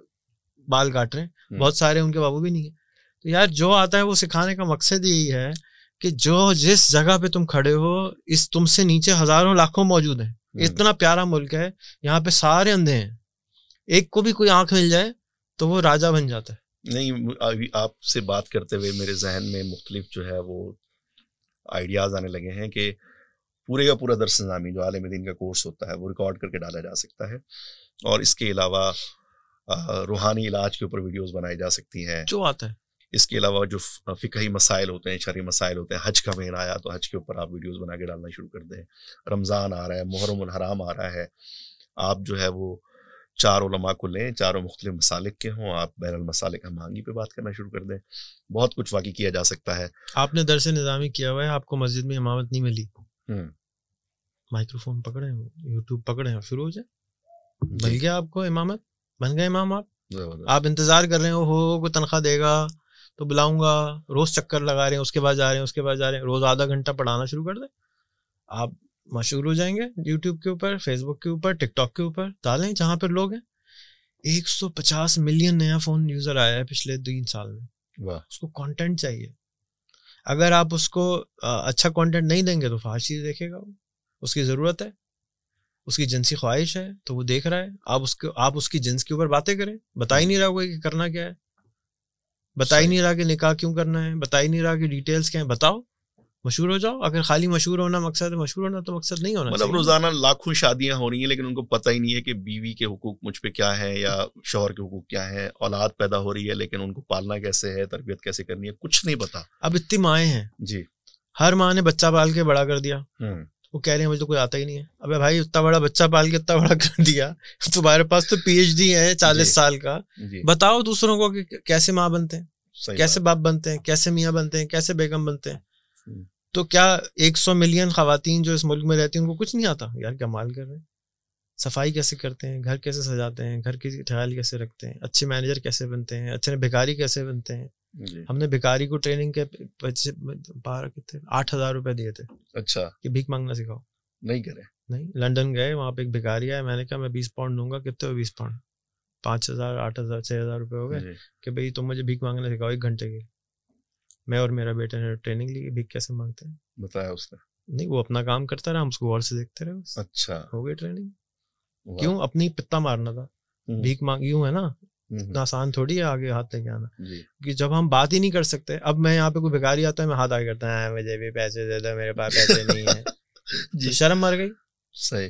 بال کاٹ رہے ہیں, بہت سارے ان کے بابو بھی نہیں ہیں. تو یار جو آتا ہے وہ سکھانے کا مقصد یہی ہے کہ جو جس جگہ پہ تم کھڑے ہو اس تم سے نیچے ہزاروں لاکھوں موجود ہیں. اتنا پیارا ملک ہے, یہاں پہ سارے اندھے ہیں, ایک کو بھی کوئی آنکھ مل جائے تو وہ راجا بن جاتا ہے. نہیں, آپ سے بات کرتے ہوئے میرے ذہن میں مختلف جو ہے وہ آئیڈیاز آنے لگے ہیں کہ پورے کا پورا درس نظامی جو عالم دین کا کورس ہوتا ہے وہ ریکارڈ کر کے ڈالا جا سکتا ہے, اور اس کے علاوہ روحانی علاج کے اوپر ویڈیوز بنائی جا سکتی ہیں جو آتا ہے. اس کے علاوہ جو فقہی مسائل ہوتے ہیں, شرعی مسائل ہوتے ہیں, حج کا مہینہ آیا تو حج کے اوپر آپ ویڈیوز بنا کے ڈالنا شروع کر دیں, رمضان آ رہا ہے, محرم الحرام آ رہا ہے, آپ جو ہے وہ چار علماء کو لیں, چاروں مختلف مسالک کے ہوں, آپ بین المسالک ہم آہنگی پہ بات کرنا شروع کر دیں. بہت کچھ واقعی کیا جا سکتا ہے. آپ نے درس نظامی کیا ہوا ہے, آپ کو مسجد میں امامت نہیں ملی, مائکرو فون پکڑے, یوٹیوب پکڑے ہیں, شروع ہو جائے, بن گیا آپ کو امامت, بن گئے امام. آپ آپ انتظار کر رہے ہو ہو کو تنخواہ دے گا تو بلاؤں گا, روز چکر لگا رہے ہیں, اس کے بعد جا رہے ہیں, اس کے بعد جا رہے ہیں, روز آدھا گھنٹہ پڑھانا شروع کر دیں, آپ مشہور ہو جائیں گے یوٹیوب کے اوپر, فیس بک کے اوپر, ٹک ٹاک کے اوپر ڈالیں جہاں پہ لوگ ہیں. ایک سو پچاس ملین نیا فون یوزر آیا ہے پچھلے تین سال میں. واہ, اس کو کانٹینٹ چاہیے. اگر آپ اس کو اچھا کانٹینٹ نہیں دیں گے تو فحش چیز دیکھے گا وہ, اس کی ضرورت ہے, اس کی جنسی خواہش ہے تو وہ دیکھ رہا ہے. آپ اس کے آپ اس کی جنس کے اوپر باتیں کریں, بتا ہی نہیں رہا ہوگا کہ کرنا کیا ہے, بتا ہی نہیں رہا کہ نکاح کیوں کرنا ہے, بتا ہی نہیں رہا کہ ڈیٹیلز کیا ہیں, بتاؤ, مشہور ہو جاؤ. اگر خالی مشہور ہونا مقصد ہے, مشہور ہونا تو مقصد نہیں ہونا. مطلب روزانہ لاکھوں شادیاں ہو رہی ہیں لیکن ان کو پتہ ہی نہیں ہے کہ بیوی کے حقوق مجھ پہ کیا ہیں یا شوہر کے حقوق کیا ہیں. اولاد پیدا ہو رہی ہے لیکن ان کو پالنا کیسے ہے, تربیت کیسے کرنی ہے, کچھ نہیں پتا. اب اتنی مائیں ہیں جی, ہر ماں نے بچہ پال کے بڑا کر دیا, وہ کہہ رہے ہیں مجھے تو کوئی آتا ہی نہیں ہے. ابے بھائی, اتنا بڑا بچہ پال کے اتنا بڑا کر دیا, تمہارے پاس تو پی ایچ ڈی ہے چالیس سال کا. بتاؤ دوسروں کو کہ کیسے ماں بنتے ہیں, کیسے باپ بنتے ہیں, کیسے میاں بنتے ہیں, کیسے بیگم بنتے ہیں. تو کیا ایک سو ملین خواتین جو اس ملک میں رہتی ہیں ان کو کچھ نہیں آتا؟ یار کمال کر رہے ہیں. صفائی کیسے کرتے ہیں, گھر کیسے سجاتے ہیں, گھر کی خیال کیسے رکھتے ہیں, اچھے مینیجر کیسے بنتے ہیں, اچھے بھکاری کیسے بنتے ہیں. ہم نے بھکاری کو ٹریننگ کے بارہ کتنے آٹھ ہزار روپے دیے تھے. اچھا, کہ بھیک مانگنا سکھاؤ. نہیں کرے, نہیں. لندن گئے, وہاں پہ ایک بھکاری آیا, میں نے کہا میں بیس پاؤنڈ دوں گا. کتنے ہوئے بیس پاؤنڈ؟ پانچ ہزار آٹھ ہزار چھ ہزار روپے ہو گئے. کہ بھائی تم مجھے بھیک مانگنا سکھاؤ ایک گھنٹے کے. میں اور میرا بیٹا نے ٹریننگ لی, بھیک کیسے مانگتے ہیں. بتایا اس نے نہیں, وہ اپنا کام کرتا رہا, ہم اس کو غور سے دیکھتے رہے. اچھا, ہو گئی ٹریننگ. کیوں اپنی پتا مارنا تھا, بھیک مانگ یوں ہے نا, اتنا آسان تھوڑی ہے آگے ہاتھ لے کے آنا. کیونکہ جب ہم بات ہی نہیں کر سکتے, اب میں یہاں پہ کوئی بھکاری آتا ہے, میں ہاتھ آگے کرتا ہوں, مجھے بھی پیسے دے دو, میرے پاس پیسے نہیں ہیں. تو شرم مر گئی. صحیح,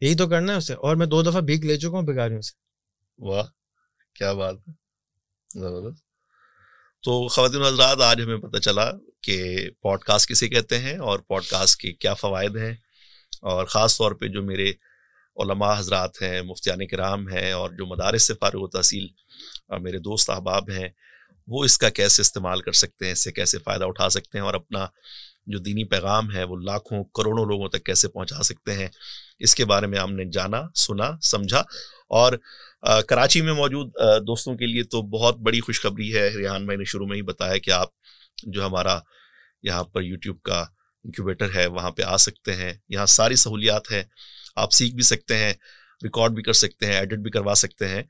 یہی تو کرنا ہے اسے. اور میں دو دفعہ بھیک لے چکا ہوں بھکاریوں سے. واہ, کیا بات ہے, زبردست. تو خواتین و حضرات, آج ہمیں پتہ چلا کہ پوڈ کاسٹ کسے کہتے ہیں اور پوڈ کاسٹ کے کیا فوائد ہیں, اور خاص طور پہ جو میرے علماء حضرات ہیں, مفتیان کرام ہیں, اور جو مدارس سے فارغ و تحصیل میرے دوست احباب ہیں, وہ اس کا کیسے استعمال کر سکتے ہیں, اس سے کیسے فائدہ اٹھا سکتے ہیں, اور اپنا جو دینی پیغام ہے وہ لاکھوں کروڑوں لوگوں تک کیسے پہنچا سکتے ہیں, اس کے بارے میں ہم نے جانا, سنا, سمجھا. اور کراچی میں موجود دوستوں کے لیے تو بہت بڑی خوشخبری ہے. ریحان بھائی نے شروع میں ہی بتایا کہ آپ جو ہمارا یہاں پر یوٹیوب کا انکیوبیٹر ہے وہاں پہ آ سکتے ہیں. یہاں ساری سہولیات ہیں, آپ سیکھ بھی سکتے ہیں, ریکارڈ بھی کر سکتے ہیں, ایڈٹ بھی کروا سکتے ہیں,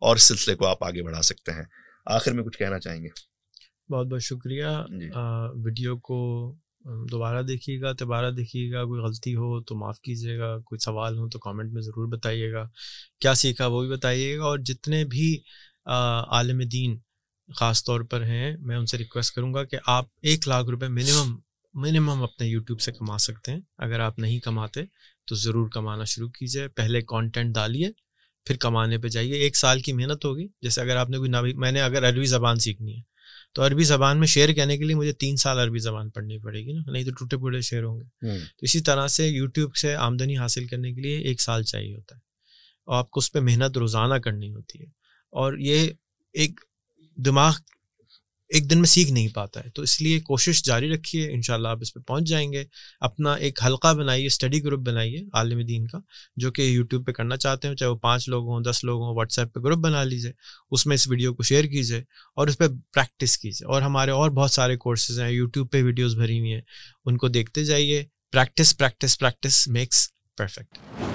اور اس سلسلے کو آپ آگے بڑھا سکتے ہیں. آخر میں کچھ کہنا چاہیں گے؟ بہت بہت شکریہ. ویڈیو کو دوبارہ دیکھیے گا, دوبارہ دیکھیے گا, کوئی غلطی ہو تو معاف کیجیے گا, کوئی سوال ہو تو کامنٹ میں ضرور بتائیے گا, کیا سیکھا وہ بھی بتائیے گا. اور جتنے بھی عالم دین خاص طور پر ہیں, میں ان سے ریکویسٹ کروں گا کہ آپ ایک لاکھ روپے منیمم منیمم اپنے یوٹیوب سے کما سکتے ہیں. اگر آپ نہیں کماتے تو ضرور کمانا شروع کیجیے. پہلے کانٹینٹ ڈالیے, پھر کمانے پہ جائیے. ایک سال کی محنت ہوگی. جیسے اگر آپ نے کوئی, میں نے اگر عربی زبان سیکھنی ہے تو عربی زبان میں شعر کہنے کے لیے مجھے تین سال عربی زبان پڑھنی پڑے گی نا, نہیں تو ٹوٹے پھوٹے شعر ہوں گے. تو اسی طرح سے یوٹیوب سے آمدنی حاصل کرنے کے لیے ایک سال چاہیے ہوتا ہے, اور آپ کو اس پہ محنت روزانہ کرنی ہوتی ہے. اور یہ ایک دماغ ایک دن میں سیکھ نہیں پاتا ہے. تو اس لیے کوشش جاری رکھیے, انشاءاللہ آپ اس پہ پہنچ جائیں گے. اپنا ایک حلقہ بنائیے, اسٹڈی گروپ بنائیے عالم دین کا, جو کہ یوٹیوب پہ کرنا چاہتے ہوں, چاہے وہ پانچ لوگ ہوں, دس لوگ ہوں, واٹس ایپ پہ گروپ بنا لیجیے. اس میں اس ویڈیو کو شیئر کیجیے اور اس پہ پریکٹس کیجیے. اور ہمارے اور بہت سارے کورسز ہیں, یوٹیوب پہ ویڈیوز بھری ہوئی ہیں, ان کو دیکھتے جائیے. Practice practice practice makes perfect.